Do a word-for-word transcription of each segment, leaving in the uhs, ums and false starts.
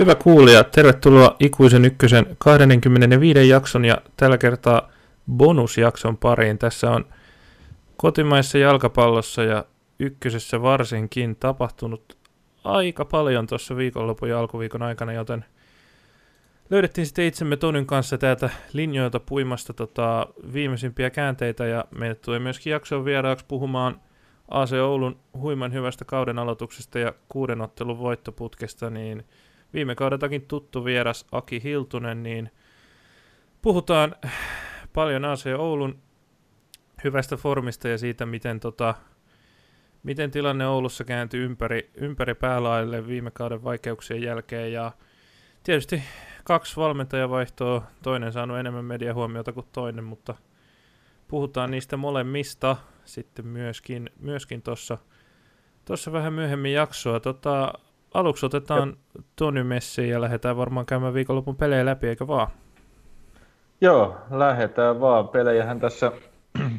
Hyvä kuulija, tervetuloa Ikuisen ykkösen kaksikymmentäviisi jakson ja tällä kertaa bonusjakson pariin. Tässä on kotimaisessa jalkapallossa ja ykkösessä varsinkin tapahtunut aika paljon tuossa viikonlopun ja alkuviikon aikana, joten löydettiin sitten itsemme Tonin kanssa täältä linjoilta puimasta tota viimeisimpiä käänteitä ja meille tuli myöskin jakson vieraaksi puhumaan A C Oulun huiman hyvästä kauden aloituksesta ja kuuden ottelun voittoputkesta, niin viime kaudeltakin tuttu vieras Aki Hiltunen, niin puhutaan paljon A C Oulun hyvästä formista ja siitä, miten, tota, miten tilanne Oulussa kääntyi ympäri, ympäri päälaille viime kauden vaikeuksien jälkeen. Ja tietysti kaksi valmentajavaihtoa, toinen saanut enemmän mediahuomiota kuin toinen, mutta puhutaan niistä molemmista sitten myöskin, myöskin tuossa tossa vähän myöhemmin jaksoa. Tota, aluksi otetaan Tony Messiin ja lähdetään varmaan käymään viikonlopun pelejä läpi, eikö vaan? Joo, lähdetään vaan. Pelejähän tässä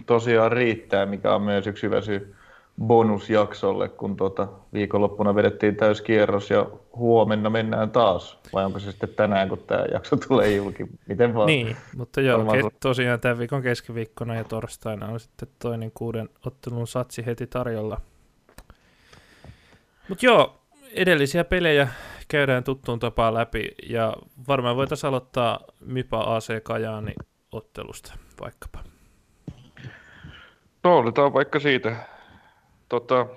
tosiaan riittää, mikä on myös yksi hyvä syy bonusjaksolle, kun tuota viikonloppuna vedettiin täyskierros ja huomenna mennään taas. Vai onko se sitten tänään, kun tämä jakso tulee julki? Miten vaan? Niin, mutta joo, ke- tosiaan tämän viikon keskiviikkona ja torstaina on sitten toinen kuuden ottelun satsi heti tarjolla. Mutta joo, edellisiä pelejä käydään tuttuun tapaan läpi ja varmaan voitaisiin aloittaa Mipa A C Kajaani ottelusta vaikkapa. No, oletaan vaikka siitä. Tota,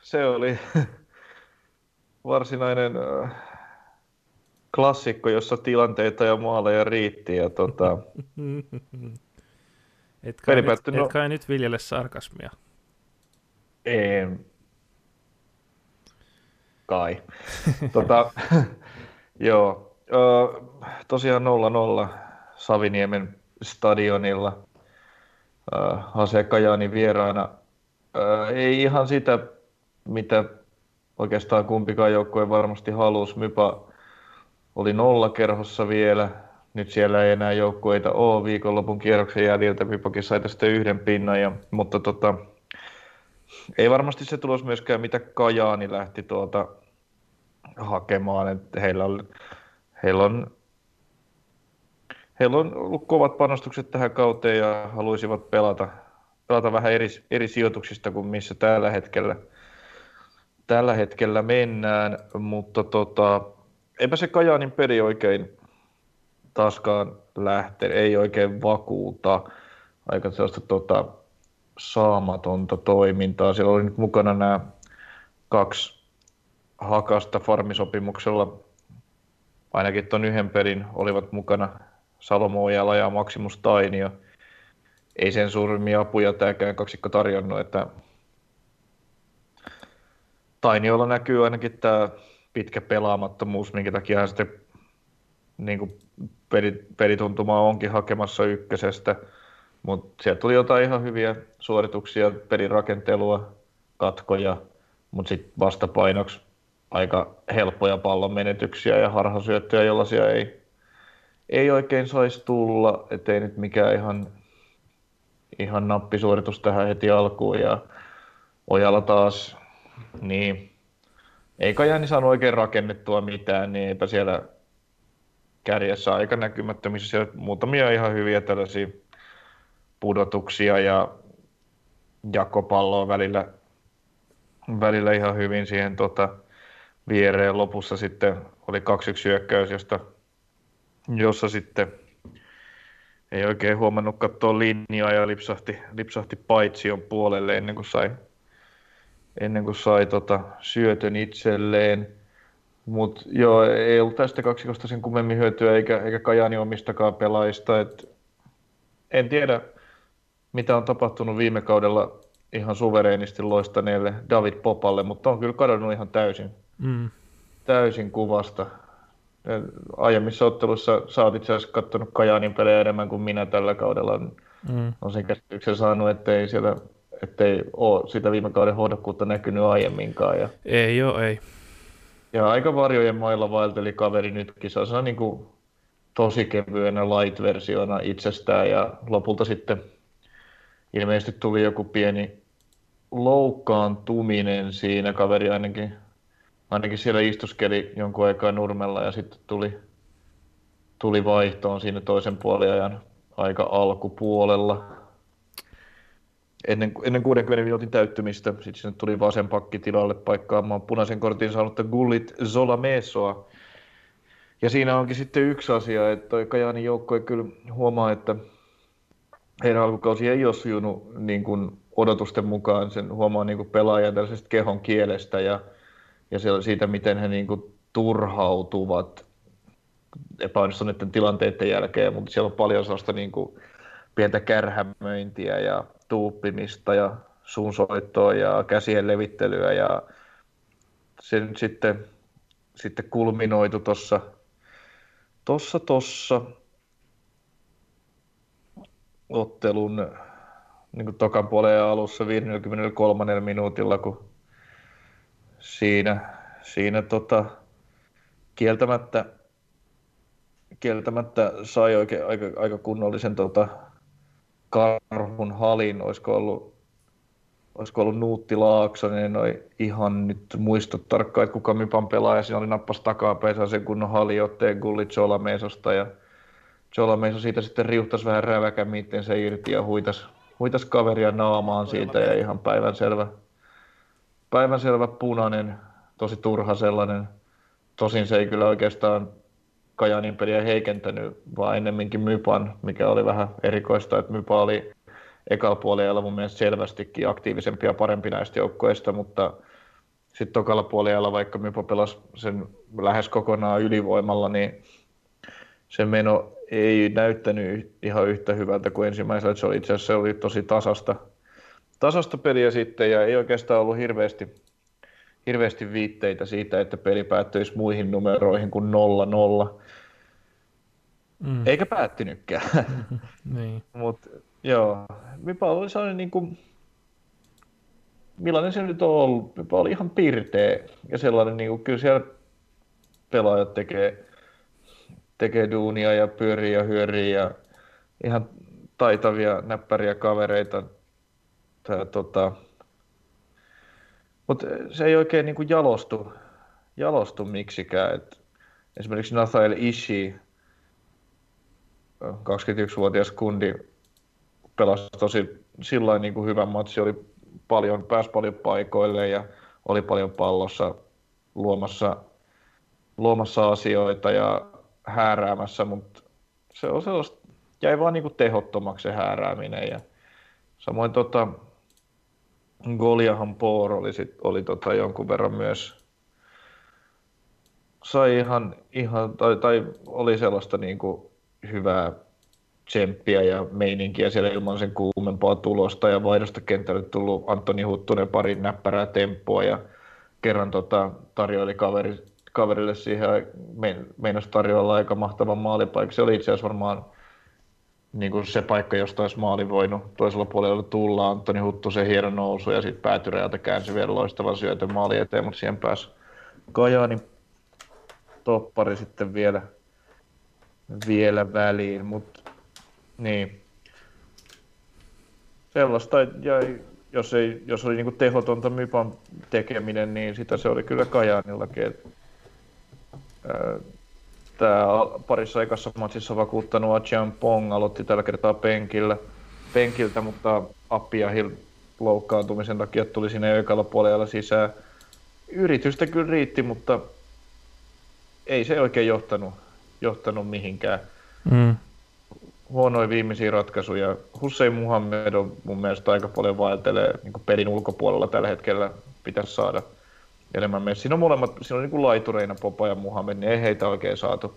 se oli varsinainen äh, klassikko, jossa tilanteita ja maaleja riitti. Ja, tota, et kai nyt, et no, kai nyt viljele sarkasmia. Ei. Kai. tota, joo, äh, tosiaan nolla nolla Saviniemen stadionilla. Äh, A C Kajaanin vieraana. Ei ihan sitä, mitä oikeastaan kumpikaan joukkue varmasti halusi. Mypa oli nollakerhossa vielä. Nyt siellä ei enää joukkueita ole. Viikonlopun kierroksen jäljiltä Mypakin sai tästä yhden pinnan. Ja, mutta tota, ei varmasti se tulos myöskään, mitä Kajaani lähti tuolta hakemaan. Et heillä on, heillä on, heillä on ollut kovat panostukset tähän kauteen ja haluaisivat pelata. Pelata vähän eri, eri sijoituksista kuin missä tällä hetkellä, tällä hetkellä mennään, mutta tota, eipä se Kajaanin peli oikein taaskaan lähte, ei oikein vakuuta, aika sellaista tota, saamatonta toimintaa. Siellä oli nyt mukana nämä kaksi Hakasta farmisopimuksella, ainakin tuon yhden pelin olivat mukana Salomo Ojala ja Maximus Tainio. Ei sen suurimmin apuja tämäkään kaksikko tarjonnut, että Tainiolla näkyy ainakin tämä pitkä pelaamattomuus, minkä takia hän sitten niin pelituntumaa onkin hakemassa ykkösestä, mutta sieltä tuli jotain ihan hyviä suorituksia, pelin rakentelua, katkoja, mutta sitten vastapainoksi aika helppoja pallon menetyksiä ja harhasyöttöjä, jollaisia ei, ei oikein saisi tulla, ettei nyt mikään ihan Ihan nappisuoritus tähän heti alkuun ja Ojala taas, niin ei Kajaani saanut oikein rakennettua mitään, niin eipä siellä kärjessä aika näkymättömissä. Siellä muutamia ihan hyviä tällaisia pudotuksia ja jakopalloa välillä, välillä ihan hyvin siihen tota viereen. Lopussa sitten oli kaksi yksi hyökkäys, josta, jossa sitten ei oikein huomannut katsoa linjaa ja lipsahti, lipsahti paitsion puolelle ennen kuin sai, ennen kuin sai tota syötön itselleen. Mut joo, ei ollut tästä kaksikosta sen kummemmin hyötyä eikä, eikä Kajaani omistakaan pelaajista. Et en tiedä, mitä on tapahtunut viime kaudella ihan suvereenisti loistaneelle David Popalle, mutta on kyllä kadonnut ihan täysin, mm. täysin kuvasta. Aiemmissa ottelussa sä oot itse asiassa katsonut Kajaanin pelejä enemmän kuin minä tällä kaudella. Mm. On sen käsityksen saanut, ettei, siellä, ettei ole sitä viime kauden hohdokkuutta näkynyt aiemminkaan. Ja, ei joo, ei. Ja aika varjojen mailla vaelteli kaveri nytkin. Se on niin kuin tosi kevyenä light-versiona itsestään. Ja lopulta sitten ilmeisesti tuli joku pieni loukkaantuminen siinä. Kaveri ainakin ainakin siellä istuskeli jonkun aikaa Nurmella ja sitten tuli, tuli vaihtoon siinä toisen puoliajan aika alkupuolella. Ennen, ennen kuudenkymmenen minuutin täyttymistä sitten sinne tuli vasen pakki tilalle paikkaamaan punaisen kortin saanutta Gullit Zola Messoa. Ja siinä onkin sitten yksi asia, että toi Kajaanin joukko ei kyllä huomaa, että heidän alkukausi ei ole sujunut niin kuin odotusten mukaan. Sen huomaa niin kuin pelaajan tällaisesta kehon kielestä ja, ja siitä, miten he niin kuin turhautuvat epäonnistuneiden tilanteiden jälkeen. Mutta siellä on paljon sellaista niin kuin pientä kärhämöintiä ja tuuppimista ja suunsoittoa ja käsien levittelyä. Ja se nyt sitten, sitten kulminoitu tuossa tossa, tossa ottelun niin kuin tokan puolen alussa viidennelläkymmenennelläkolmannella minuutilla, kun siinä, siinä tota, kieltämättä, kieltämättä sai oikein aika, aika kunnollisen tota, karhun halin, olisiko ollut, olisiko ollut Nuutti Laaksonen, en ole ihan nyt muista tarkkaan, että kuka Mypan pelaaja siinä oli, nappasi takapäin, saa sen kunnon haliotteen Gullit Zola Messosta ja Zola Messo siitä sitten riuhtasi vähän räväkämmin itsensä irti ja huitasi, huitasi kaveria naamaan siitä ja ihan päivänselvä, päivänselvä punainen, tosi turha sellainen. Tosin se ei kyllä oikeastaan Kajaanin peliä heikentänyt, vaan ennemminkin Mypan, mikä oli vähän erikoista, että Mypa oli ekalla puolella mun mielestä selvästikin aktiivisempi ja parempi näistä joukkoista, mutta sitten tokalla puolella, vaikka Mypa pelasi sen lähes kokonaan ylivoimalla, niin se meno ei näyttänyt ihan yhtä hyvältä kuin ensimmäisellä. Se oli itse asiassa se oli tosi tasasta, tasasta peliä sitten ja ei oikeastaan ollut hirveästi, hirveästi viitteitä siitä, että peli päättyisi muihin numeroihin kuin nolla nolla. Mm. Eikä päättynytkään. Niin. Mutta joo, Mipa oli sellainen niin kuin, millainen se nyt on ollut, Mipa oli ihan pirteä ja sellainen, niin kuin, kyllä siellä pelaajat tekee tekee duunia ja pyörii ja hyörii ja ihan taitavia, näppäriä kavereita. Tää, tota... Mut se ei oikein niinku jalostu, jalostu miksikään. Et esimerkiksi Nathaniel Ishi, kaksikymmentäyksivuotias kundi, pelasi tosi sillain niinku hyvän matsi, oli paljon, pääsi paljon paikoille ja oli paljon pallossa luomassa, luomassa asioita ja hääräämässä, mutta se on sellaista, jäi vaan niinku tehottomaksi se häärääminen ja samoin tota Goliahan Poor oli, sit, oli tota jonkun verran myös sai ihan, ihan tai, tai oli sellaista niinku hyvää tsemppiä ja meininkiä siellä ilman sen kuumempaa tulosta ja vaihdosta kentälle tullut Antoni Huttunen parin näppärää temppoa ja kerran tota tarjoili kaveri kaverille siihen meinasi tarjoilla aika mahtavan maalipaikka. Se oli itse asiassa varmaan niin kuin se paikka, josta olisi maali voinut toisella puolella tulla. Antoni Huttusen hieno nousu ja sitten päätyreältä käänsi vielä loistavan syötön maali eteen, mutta siihen pääsi Kajaanin toppari sitten vielä, vielä väliin. Mut, niin. Sellaista jäi. Jos, ei, jos oli niin kuin tehotonta Mypan tekeminen, niin sitä se oli kyllä Kajaanillakin. Tää parissa ekassa matsissa vakuuttanut Acheampong aloitti tällä kertaa penkillä, penkiltä, mutta Apiahil loukkaantumisen takia tuli sinne ekalla puolella sisään. Yritystä kyllä riitti, mutta ei se oikein johtanut, johtanut mihinkään. Mm. Huonoja viimeisiä ratkaisuja. Hussein Muhammed on mun mielestä aika paljon vaeltelee niin kuin pelin ulkopuolella tällä hetkellä, pitäisi saada enemmän mieltä. Siinä on molemmat, siinä on niin kuin laitureina Popa ja Muhammed, niin ei heitä oikein saatu,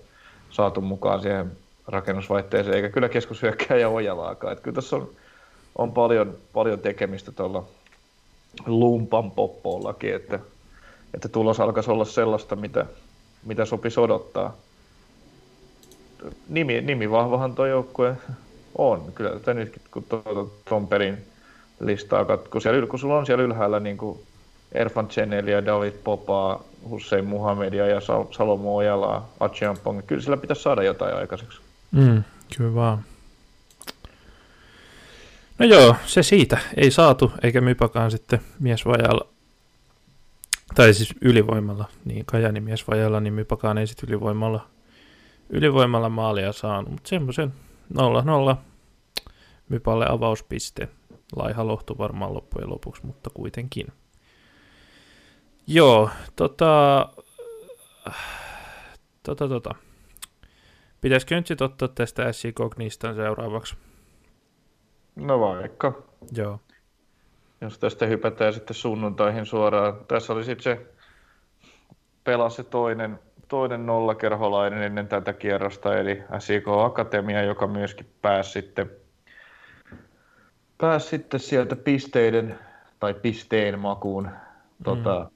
saatu mukaan siihen rakennusvaihteeseen, eikä kyllä keskushyökkääjä Ojalaakaan. Että kyllä tässä on, on paljon, paljon tekemistä tuolla lumpan poppollakin, että, että tulos alkaisi olla sellaista, mitä, mitä sopisi odottaa. Nimi, nimi vahvahan tuo joukkue on. Kyllä tätä nytkin, kun tuon to, to, pelin listaa katkuu. Kun sulla on siellä ylhäällä niin Erfan Zeneliä, David Popaa, Hussein Muhammedia ja Sal- Salomo Ojalaa, Acheampong, kyllä sillä pitäisi saada jotain aikaiseksi. Mm, kyllä vaan. No joo, se siitä. Ei saatu, eikä Mypakaan sitten mies vajalla Tai siis ylivoimalla, niin Kajani mies vajalla, niin Mypakaan ei sitten ylivoimalla, ylivoimalla maalia saanut, mutta semmoisen nolla nolla Mypalle avauspiste. Laiha lohtu varmaan loppujen lopuksi, mutta kuitenkin. Joo, tota, tota, tota. Pitäisikö nyt sitten ottaa tästä S I K Gnistan seuraavaksi? No vaikka. Joo. Jos tästä hypätään sitten sunnuntaihin suoraan. Tässä oli sitten se, pelasi toinen, toinen nollakerholainen ennen tätä kierrosta, eli S I K Akatemia, joka myöskin pääsi sitten, pääsi sitten sieltä pisteiden tai pisteen makuun. Tota, mm.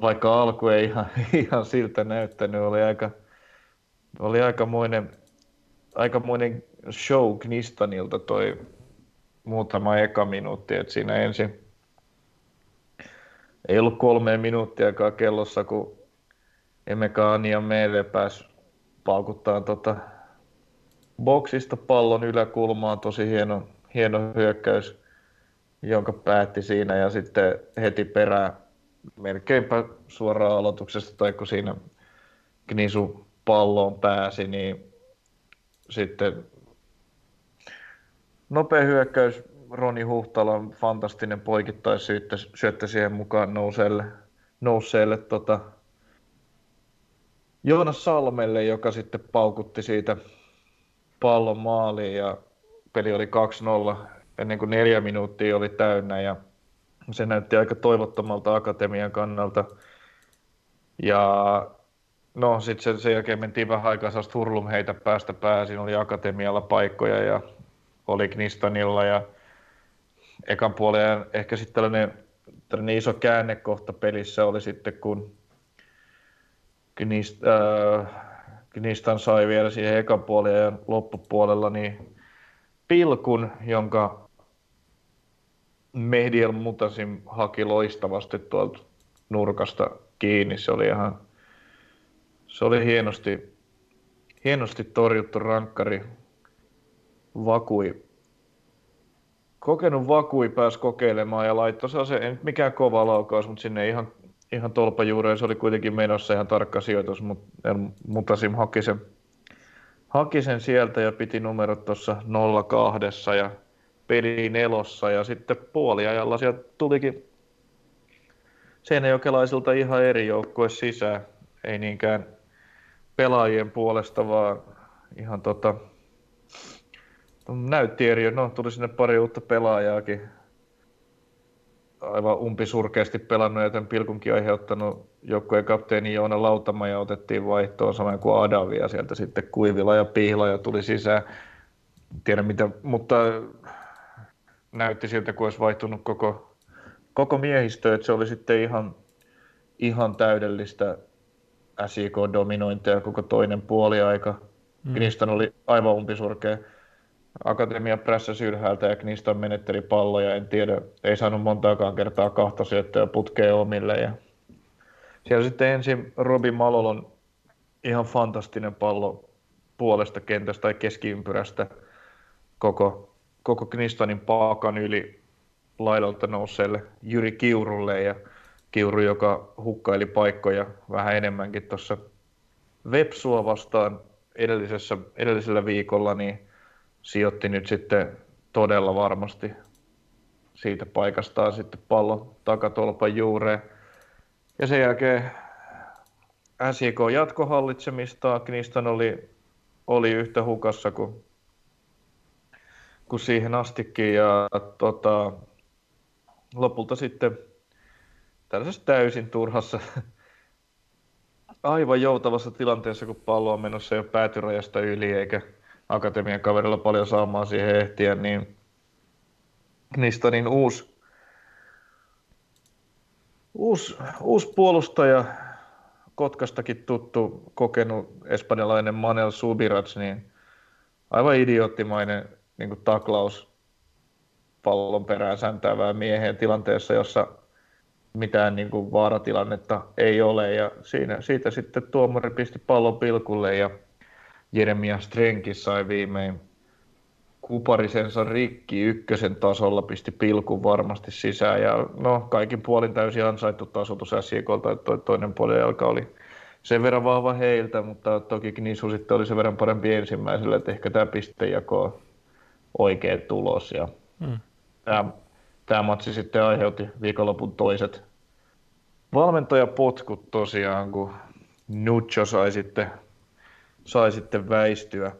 Vaikka alku ei ihan, ihan siltä näyttänyt, oli aika oli aikamoinen, aikamoinen show Gnistanilta toi muutama eka minuutti, että siinä ensin ei ollut kolmea minuuttiakaan kellossa, kun Emeka Ania Meele pääsi paukuttaa tota boksista pallon yläkulmaan, tosi hieno, hieno hyökkäys, jonka päätti siinä, ja sitten heti perään melkeinpä suoraan aloituksesta, tai kun siinä Gnisu palloon pääsi, niin sitten nopea hyökkäys, Roni Huhtalan fantastinen poikittaisyöttö syöttö siihen mukaan nouseelle, nouseelle tota Joonas Salmelle, joka sitten paukutti siitä pallon maaliin, ja peli oli kaksi nolla ennen kuin neljä minuuttia oli täynnä, ja se näytti aika toivottomalta Akatemian kannalta. Ja no sitten sen jälkeen mentiin vähän aikaa sellaista hurlumheitä päästä pääsin, oli Akatemialla paikkoja ja oli Gnistanilla, ja ekan puolen ehkä sitten tällainen, tällainen iso käännekohta pelissä oli sitten, kun Gnist, äh, Gnistan sai vielä siihen ekan puolen ja loppupuolella niin pilkun, jonka Mehdi El Mutasim haki loistavasti tuolta nurkasta kiinni. Se oli ihan, se oli hienosti, hienosti torjuttu rankkari. Vakui. Kokenut Vakui pääsi kokeilemaan ja laittoi sen, ei nyt mikään kova laukaus, mutta sinne ihan, ihan tolpajuureen se oli kuitenkin menossa, ihan tarkka sijoitus, mutta El Mutasim haki sen, haki sen sieltä ja piti numerot tuossa nolla kahdessa ja peli nelossa, ja sitten puoliajalla sieltä tulikin seinäjokelaisilta ihan eri joukkue sisään, ei niinkään pelaajien puolesta, vaan ihan tota näytti eri, no tuli sinne pari uutta pelaajaakin, aivan umpisurkeasti pelannut ja tämän pilkunkin aiheuttanut joukkueen kapteeni Joona Lautama, ja otettiin vaihtoon samoin kuin Adavia sieltä sitten, Kuivila ja Pihla ja tuli sisään, tiedä mitä, mutta näytti siltä kuin olisi vaihtunut koko, koko miehistö, että se oli sitten ihan, ihan täydellistä S I K-dominointia koko toinen puoliaika. Mm. Gnistan oli aivan umpisurkea. Akatemia prässäsi ylhäältä ja Gnistan menetteli palloja, en tiedä, ei saanut montaakaan kertaa kahta syöttöä putkeen omille. Ja siellä sitten ensin Robi Malolon ihan fantastinen pallo puolesta kentästä tai keskiympyrästä koko, koko Gnistanin paakan yli laidalta nousseelle Jyri Kiurulle, ja Kiuru, joka hukkaili paikkoja vähän enemmänkin tuossa Vepsua vastaan edellisessä, edellisellä viikolla, niin sijoitti nyt sitten todella varmasti siitä paikastaan sitten pallon takatolpan juureen. Ja sen jälkeen S I K jatkohallitsemista. Gnistan oli, oli yhtä hukassa kuin, kuin siihen astikin. Ja tota, lopulta sitten tällaisessa täysin turhassa, aivan joutavassa tilanteessa, kun pallo on menossa jo päätyrajasta yli, eikä Akatemian kaverilla paljon saamaan siihen ehtiä, niin Gnistanin uusi, uusi, uusi puolustaja, Kotkastakin tuttu, kokenut espanjalainen Manel Subirats, niin aivan idioottimainen niin kuin taklaus pallon perään säntäävään mieheen tilanteessa, jossa mitään niin kuin vaaratilannetta ei ole, ja siinä, siitä sitten tuomari pisti pallon pilkulle, ja Jeremia Strenki sai viimein Kuparisensa rikki ykkösen tasolla, pisti pilkun varmasti sisään ja no kaikin puolin täysin ansaittu tasoitus S J K:lta, että toinen puolijalka oli sen verran vahva heiltä, mutta toki Gnisu sitten oli sen verran parempi ensimmäisellä, että ehkä tämä pistejako on oikea tulos. Ja mm. tämä, tämä matsi sitten aiheutti viikonlopun toiset valmentajapotkut tosiaan, kun Nuccio sai sitten, sai sitten väistyä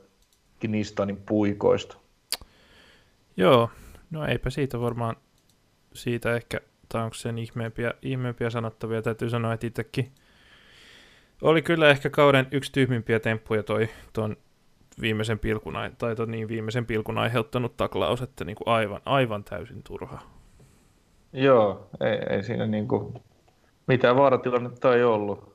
Gnistanin puikoista. Joo, no eipä siitä varmaan, siitä ehkä, tai onko sen ihmeempiä, ihmeempiä sanottavia, täytyy sanoa, että itsekin oli kyllä ehkä kauden yksi tyhmimpiä temppuja toi ton viimeisen pilkun, tai ton niin viimeisen pilkun aiheuttanut taklaus, että niinku aivan, aivan täysin turha. Joo, ei, ei siinä niinku mitään vaaratilannetta ei ollut,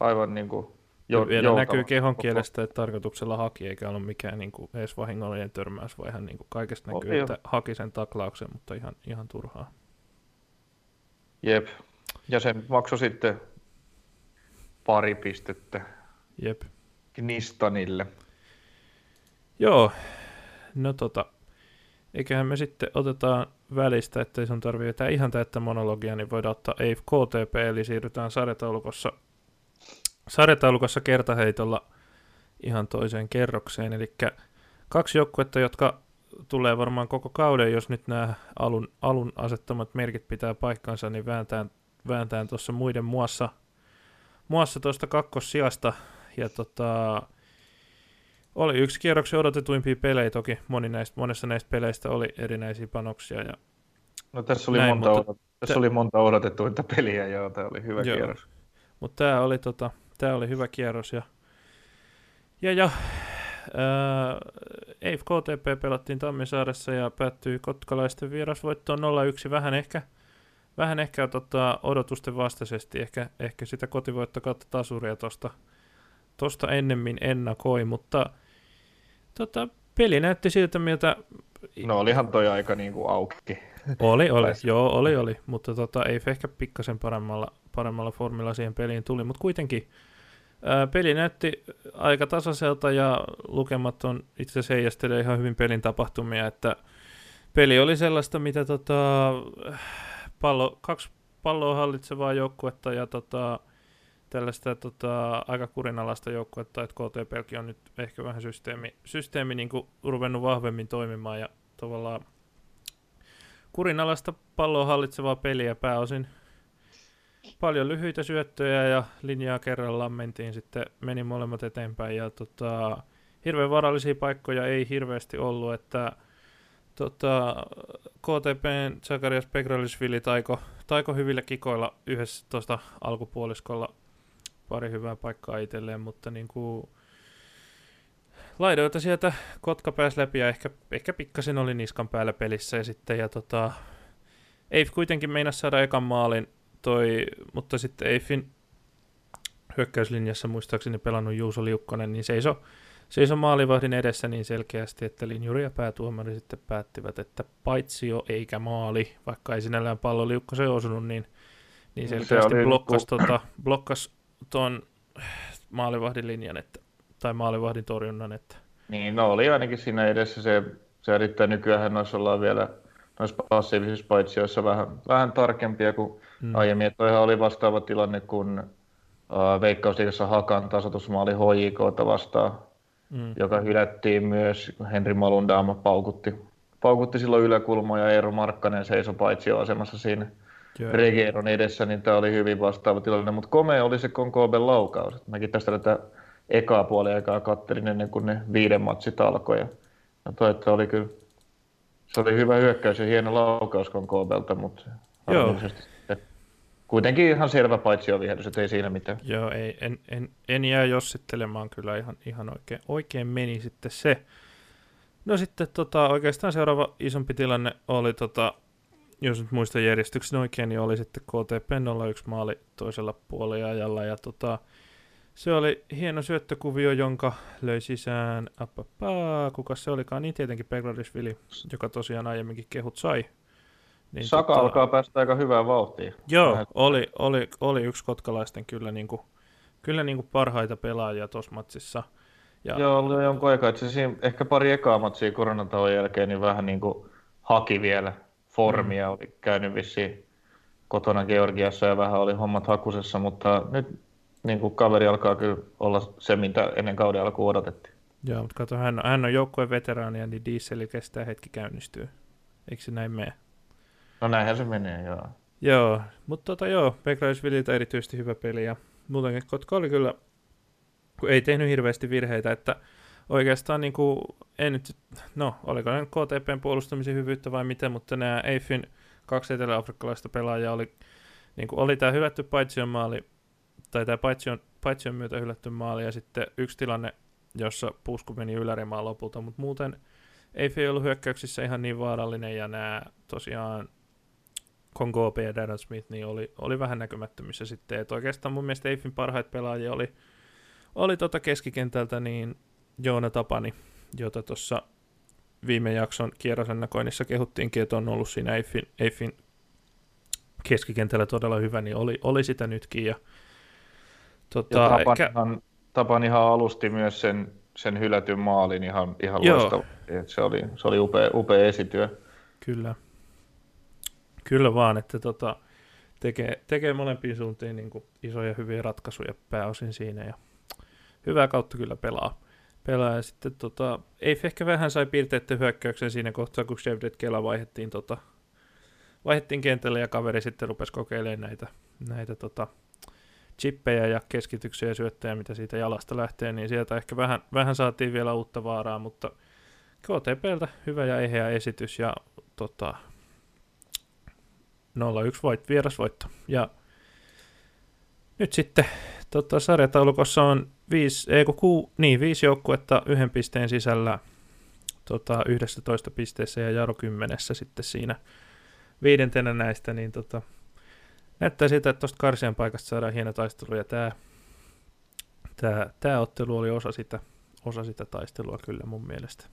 aivan niinku jo, vielä joutava. Näkyy kehon kielestä, että tarkoituksella haki, eikä ollut mikään niin kuin, edes vahingollinen törmäys, vaan ihan niin kuin, kaikesta näkyy, oli, että jo. Haki sen taklauksen, mutta ihan, ihan turhaa. Jep. Ja sen maksoi sitten pari pistettä. Jep. Gnistanille. Joo. No tota, eiköhän me sitten otetaan välistä, ettei sun tarvitse vetää ihan täyttä monologia, niin voidaan ottaa Eif K T P, eli siirrytään sarjataulukossa Sarjataulukossa kertaheitolla ihan toiseen kerrokseen, eli kaksi joukkuetta, jotka tulee varmaan koko kauden, jos nyt nämä alun, alun asettamat merkit pitää paikkansa, niin vääntään, vääntään tuossa muiden muassa muassa tuosta kakkossijasta, ja tota, oli yksi kierroksen odotetuimpia pelejä, toki moni näistä, monessa näistä peleistä oli erinäisiä panoksia. Ja no tässä oli, näin, monta, mutta, odot, tässä t- oli monta odotetuinta peliä, joo, tämä oli hyvä joo. kierros. Mutta tämä oli tota... Tämä oli hyvä kierros, ja, ja, ja ää, Eif K T P pelattiin Tammisaaressa ja päättyi kotkalaisten vierasvoittoon nolla yksi, vähän ehkä, vähän ehkä tota, odotusten vastaisesti, ehkä, ehkä sitä kotivoitto kautta tasuria tosta, tosta ennemmin ennakoi, mutta tota, peli näytti siltä, miltä... No olihan toi aika niinku auki. Oli, oli, joo, oli, oli, mutta tota, ei ehkä pikkasen paremmalla, paremmalla formilla siihen peliin tuli, mutta kuitenkin ää, peli näytti aika tasaiselta ja lukemat on itse asiassa heijastelee ihan hyvin pelin tapahtumia, että peli oli sellaista, mitä tota, pallo, kaksi palloa hallitsevaa joukkuetta ja tota, tällaista tota, aika kurinalaista joukkuetta, että K T P:lläkin on nyt ehkä vähän systeemi, systeemi niin kuin ruvennut vahvemmin toimimaan ja tavallaan kurinalaista palloa hallitsevaa peliä pääosin. Paljon lyhyitä syöttöjä ja linjaa kerrallaan mentiin sitten, meni molemmat eteenpäin ja tota, hirveän varallisia paikkoja ei hirveästi ollut, että tota, K T P:n Zacharias Pegralisvili taiko, taiko hyvillä kikoilla yhdessä tuosta alkupuoliskolla pari hyvää paikkaa itselleen, mutta niin kuin laidoilta sieltä Kotka pääsi läpi ja ehkä, ehkä pikkasen oli niskan päällä pelissä ja sitten ja tota, Eif kuitenkin meinasi saada ekan maalin toi, mutta sitten Eifin hyökkäyslinjassa muistaakseni pelannut Juuso Liukkonen, niin seiso, seiso maalivahdin edessä niin selkeästi, että linjuri ja päätuomari sitten päättivät, että paitsio eikä maali, vaikka ei sinällään pallo Liukkoseen osunut, niin, niin selkeästi se blokkasi tuon blokkas maalivahdin linjan, että tai maalivahdin torjunnan, että... Niin, no oli ainakin siinä edessä se, se erittää nykyään noissa ollaan vielä noissa passiivisissa paitsioissa vähän, vähän tarkempia kuin mm. aiemmin, että toihan oli vastaava tilanne, kun uh, Veikkausliigassa Hakan tasoitusmaali H J K:ta vastaan, mm. joka hylättiin myös, Henri Malundaama paukutti, paukutti silloin yläkulmaa ja Eero Markkanen seisoi paitsioasemassa siinä Joo. Regeron edessä, niin tämä oli hyvin vastaava tilanne, mutta komea oli se Konkoben laukaus, että mäkin tästä tätä ekaa puoli aikaa kattelin ennen kuin ne viiden matsit alkoi. Ja toi, että oli kyllä, se oli hyvä hyökkäys ja hieno laukaus Konkobelta, mutta kuitenkin ihan selvä paitsiovihdys, että ei siinä mitään. Joo, ei, en, en, en jää jossittelemaan kyllä ihan, ihan oikein. Oikein meni sitten se. No sitten tota, oikeastaan seuraava isompi tilanne oli, tota, jos nyt muistan järjestyksen oikein, niin oli sitten K T P nolla yksi maali toisella puoliajalla ja tota... Se oli hieno syöttökuvio, jonka löi sisään, appapaa, kuka se olikaan, niin tietenkin Peglarisvili, joka tosiaan aiemminkin kehut sai. Niin Saka tota... alkaa päästä aika hyvään vauhtiin. Joo, Lähet... oli, oli, oli yksi kotkalaisten kyllä, niinku, kyllä niinku parhaita pelaajia tuossa matsissa. Ja... Joo, oli jonkun aikaa. Ehkä pari ekaa matsia koronatauon jälkeen niin vähän niin kuin haki vielä formia. Mm. Oli käynyt vissiin kotona Georgiassa ja vähän oli hommat hakusessa, mutta nyt niin kuin kaveri alkaa kyllä olla se, mitä ennen kauden alkuun odotettiin. Joo, mutta kato, hän on, hän on joukkueen veteraania, niin diesel kestää hetki käynnistyy. Eikö se näin mene? No näinhän se menee, joo. Joo, mutta tota joo, Beklaisvililtä erityisesti hyvä peli ja muutenkin Kotka oli kyllä, kun ei tehnyt hirveästi virheitä, että oikeastaan niin kuin, ei nyt, no oliko ne K T P:n puolustamisen hyvyyttä vai miten, mutta nämä Eifin kaksi etelä-afrikkalaista pelaajaa oli, niin kuin oli tämä hylätty paitsion maali, tai tämä paitsion, paitsion myötä hylätty maali ja sitten yksi tilanne, jossa puusku meni ylärimaan lopulta, mutta muuten Eif ei ollut hyökkäyksissä ihan niin vaarallinen ja nämä tosiaan Kongo ja Darren Smith niin oli, oli vähän näkymättömissä sitten, että oikeastaan mun mielestä Eifin parhaita pelaajia oli, oli tota keskikentältä niin Joona Tapani, jota tuossa viime jakson kierrosennakoinnissa kehuttiinkin, että on ollut siinä Eifin, Eifin keskikentällä todella hyvä, niin oli, oli sitä nytkin. Ja, tota, ja Tapanihan, ehkä... Tapanihan alusti myös sen, sen hylätyn maalin ihan, ihan loistavasti, että se oli, se oli upea, upea esityö. Kyllä. Kyllä vaan, että tota, tekee, tekee molempiin suuntiin niin kuin isoja hyviä ratkaisuja pääosin siinä ja hyvää kautta kyllä pelaa. pelaa. Ja sitten tota, ei ehkä vähän sai piirteiden hyökkäyksen siinä kohtaa, kun Shevdet Kela vaihdettiin, tota, vaihdettiin kentälle ja kaveri sitten rupesi kokeilemaan näitä, näitä tota, chippejä ja keskityksiä ja syöttejä, mitä siitä jalasta lähtee, niin sieltä ehkä vähän, vähän saatiin vielä uutta vaaraa, mutta K T P:ltä hyvä ja eheä esitys ja tota... nolla yksi voit, vierasvoitto. Ja nyt sitten tota, sarjataulukossa on viisi, ei, ku, niin, viisi joukkuetta yhden pisteen sisällä tota, yksitoista pisteessä ja Jaro kymmenessä sitten siinä viidentenä näistä. Niin, tota, näyttää siltä, että tuosta karsian paikasta saadaan hieno taistelu ja tämä tää, tää ottelu oli osa sitä, osa sitä taistelua kyllä mun mielestä.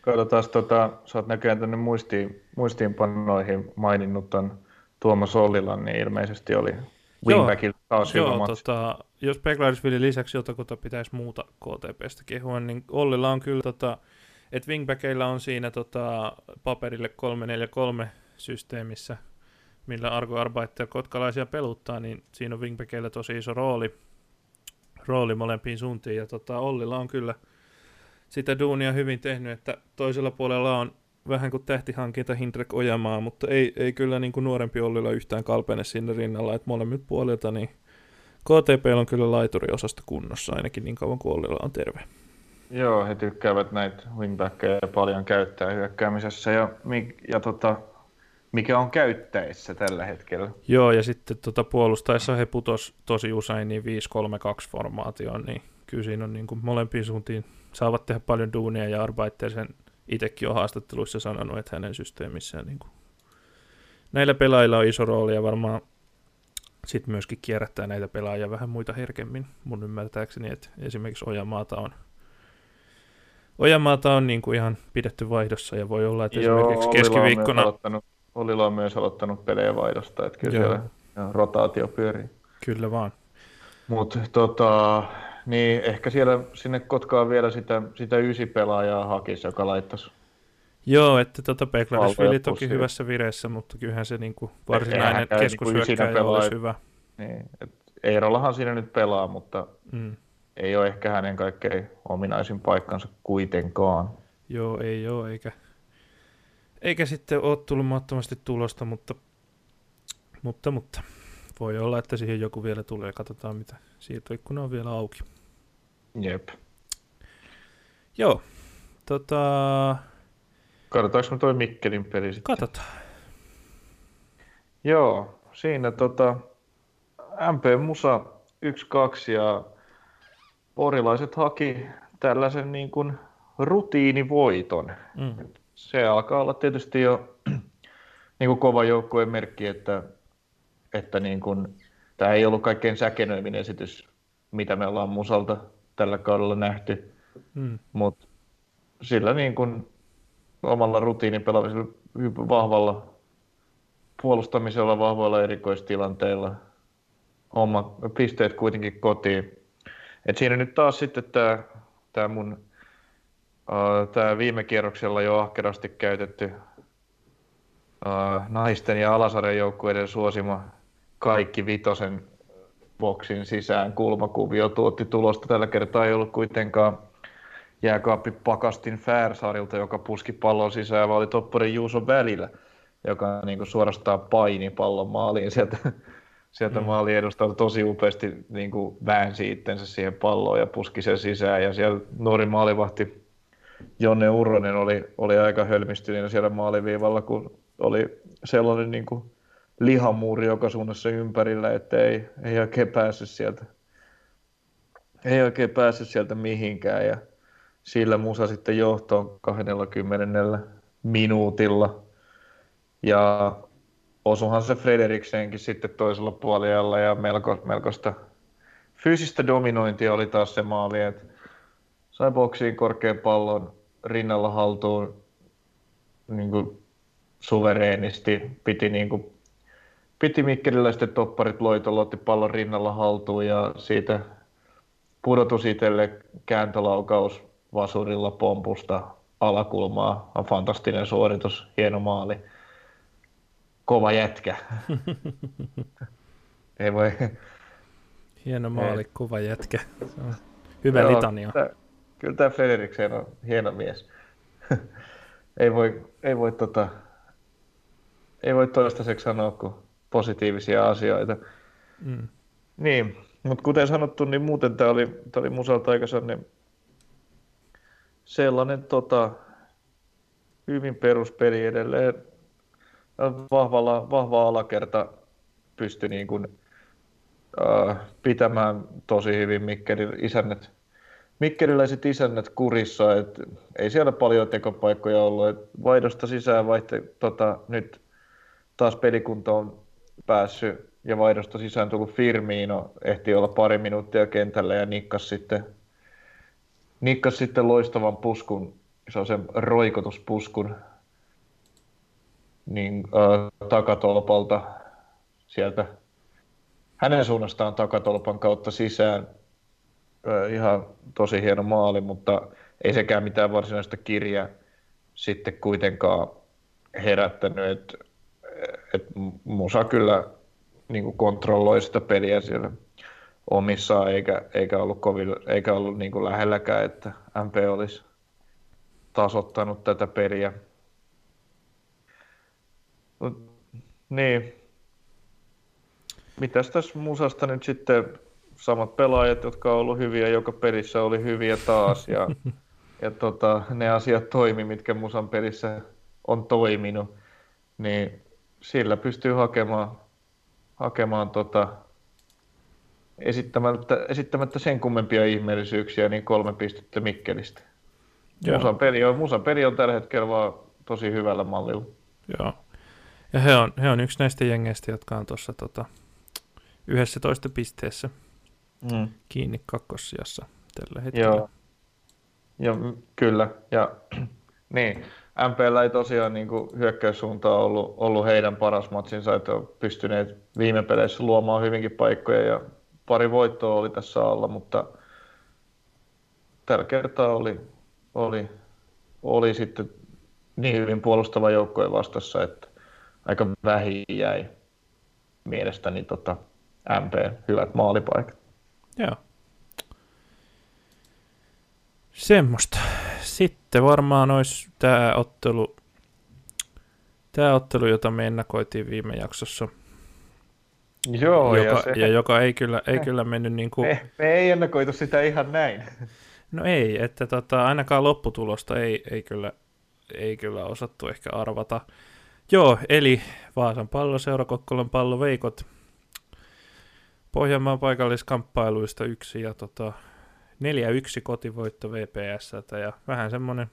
Katsotaan, tota, sä oot näköjään tänne muistiin, muistiinpannoihin maininnut ton Tuomas Ollilan, niin ilmeisesti oli wingbackilla taas hyvä matsi. Tota, jos Beklarisvili lisäksi jotakuta pitäisi muuta K T P:stä kehua, niin Ollila on kyllä, tota, että wingbackeillä on siinä tota, paperille kolme neljä kolme systeemissä, millä Argo Arbeiter kotkalaisia peluttaa, niin siinä on wingbackeillä tosi iso rooli, rooli molempiin suuntiin, ja tota, Ollila on kyllä sitä duunia hyvin tehnyt, että toisella puolella on vähän kuin tähtihankinta Hindrek Ojamaa, mutta ei, ei kyllä niin kuin nuorempi Ollilla yhtään kalpene sinne rinnalla, että molemmilta puolilta niin K T P on kyllä laituriosasto kunnossa ainakin niin kauan kuin Ollilla on terve. Joo, he tykkäävät näitä wingbackeja paljon käyttää hyökkäämisessä ja, ja tota, mikä on käyttäessä tällä hetkellä. Joo, ja sitten tota, puolustaessa he putos tosi usein niin viisi kolme kaksi formaatioon, niin kyllä siinä on niin kuin molempiin suuntiin saavat tehdä paljon duunia ja Arbeiter sen itsekin on haastatteluissa sanonut, että hänen systeemissään niin kuin näillä pelaajilla on iso rooli ja varmaan sitten myöskin kierrättää näitä pelaajia vähän muita herkemmin mun ymmärtääkseni, että esimerkiksi Ojamaata on, Ojamaata on niin kuin ihan pidetty vaihdossa ja voi olla, että joo, esimerkiksi keskiviikkona... Olila on myös aloittanut pelejä vaihdosta, että kyllä joo. Siellä rotaatio pyörii. Kyllä vaan. Mutta tota... Niin, ehkä siellä sinne Kotkaan vielä sitä, sitä ysi pelaajaa hakisi, joka laittaisi. Joo, että tota Beklarisvili toki hyvässä vireessä, mutta kyllähän se niinku varsinainen keskushyökkäjä niinku olisi hyvä. Niin, Eerolahan siinä nyt pelaa, mutta mm. ei ole ehkä hänen kaikkein ominaisin paikkansa kuitenkaan. Joo, ei ole, eikä, eikä sitten ole tullut mahdottomasti tulosta, mutta, mutta, mutta voi olla, että siihen joku vielä tulee. Katsotaan, mitä siirtoikkuna on vielä auki. Jep. Joo. Tota... Katsotaanko me toi Mikkelin peli sitten? Katsotaan. Joo. Siinä tota... M P Musa yksi kaksi ja porilaiset haki tällaisen niin kuin rutiinivoiton. Mm. Se alkaa olla tietysti jo niin kuin kova joukkueen merkki, että, että niin kuin tämä ei ollut kaikkein säkenöimin esitys, mitä me ollaan Musalta tällä kaudella nähty, mm. mutta sillä niin kun omalla rutiinipelaamisella, vahvalla puolustamisella, vahvoilla erikoistilanteilla, oma pisteet kuitenkin kotiin. Et siinä nyt taas sitten tämä tämä mun uh, tämä viime kierroksella jo ahkerasti käytetty uh, naisten ja alasarjan joukkueiden suosima kaikki vitosen boksin sisään kulmakuvio tuotti tulosta. Tällä kertaa ei ollut kuitenkaan jääkaappi Pakastin Färsaarilta, joka puski pallon sisään, vaan oli toppurin Juuson välillä, joka niin kuin suorastaan paini pallon maaliin sieltä. Sieltä mm. maali edustaa tosi upeasti niin kuin väänsi itsensä siihen palloon ja puski sen sisään. Ja siellä nuori maalivahti Jonne Urronen oli, oli aika hölmistynyt siellä maaliviivalla, kun oli sellainen niin kuin lihamuuri joka suunnassa ympärillä, että ei, ei oikein päässyt sieltä, ei oikein päässyt sieltä mihinkään. Ja sillä musa sitten johtoon kaksikymmentä minuutilla. Ja osuhan se Frederiksenkin sitten toisella puolella ja melko, melkoista fyysistä dominointia oli taas se maali, että sai boksiin korkean pallon rinnalla haltuun niin kuin suvereenisti, piti, niin kuin, piti mikkeliläisten topparit loitolla, otti pallon rinnalla haltuun ja siitä pudotus itselle kääntölaukaus vasurilla pompusta alakulmaa, fantastinen suoritus, hieno maali. Kova jätkä. Ei voi. Hieno maali, ei. Kova jätkä. Se on hyvä no, litania. Tää, kyllä tämä Frederiksen on hieno mies. ei voi, ei voi, tota, ei voi toistaiseksi sanoa kuin positiivisia asioita. Mm. Niin, mutta kuten sanottu, niin muuten tämä oli, oli musalta aika sellainen, sellainen tota, hyvin peruspeli edelleen. Vahvalla, vahva alakerta pystyi niin kuin, äh, pitämään tosi hyvin Mikkelin isännät, mikkeliläiset isännät kurissa. Et ei siellä paljon tekopaikkoja ollut. Et vaihdosta sisään vaihte, tota, nyt taas pelikunta on päässyt ja vaihdosta sisään tullut Firmino. Ehti olla pari minuuttia kentällä ja nikkas sitten, nikkas sitten loistavan puskun, se on sen roikotuspuskun. Niin äh, takatolpalta sieltä hänen suunnastaan takatolpan kautta sisään. Äh, ihan tosi hieno maali, mutta ei sekään mitään varsinaista kirjaa sitten kuitenkaan herättänyt. Et, et Musa kyllä niin kuin kontrolloi sitä peliä siellä omissaan, eikä, eikä ollut, kovin, eikä ollut niin kuin lähelläkään, että M P olisi tasoittanut tätä peliä. Niin. Mitäs tässä musasta nyt sitten samat pelaajat, jotka on ollut hyviä, joka pelissä oli hyviä taas ja, ja tota, ne asiat toimi, mitkä musan pelissä on toiminut, niin sillä pystyy hakemaan, hakemaan tota, esittämättä, esittämättä sen kummempia ihmeellisyyksiä, niin kolme pistettä Mikkelistä. Musan peli, on, musan peli on tällä hetkellä vaan tosi hyvällä mallilla. Joo. Ja he on, he on yksi näistä jengeistä, jotka on tuossa tota, yhdessätoista pisteessä mm. kiinni kakkossijassa tällä hetkellä. Joo, ja, kyllä. Ja, niin, M P:llä ei tosiaan niin kuin hyökkäyssuuntaan ollut, ollut heidän paras matsinsa, että on pystyneet viime peleissä luomaan hyvinkin paikkoja ja pari voittoa oli tässä alla, mutta tällä kertaa oli, oli, oli sitten niin hyvin puolustava joukkojen vastassa, että aika vähin jäi mielestäni tota, M P:n hyvät maalipaikat. Joo. Semmosta. Sitten varmaan olisi tämä ottelu, tämä ottelu, jota me ennakoitiin viime jaksossa. Joo. Joka, ja, se... ja joka ei kyllä, ei kyllä mennyt niin kuin... Me, me ei ennakoitu sitä ihan näin. No ei, että tota, ainakaan lopputulosta ei, ei, kyllä, ei kyllä osattu ehkä arvata. Joo, eli Vaasan pallo, Seurakokkolan pallo, veikot Pohjanmaan paikalliskamppailuista yksi ja tota, neljä yksi kotivoitto V P S:ltä ja vähän semmoinen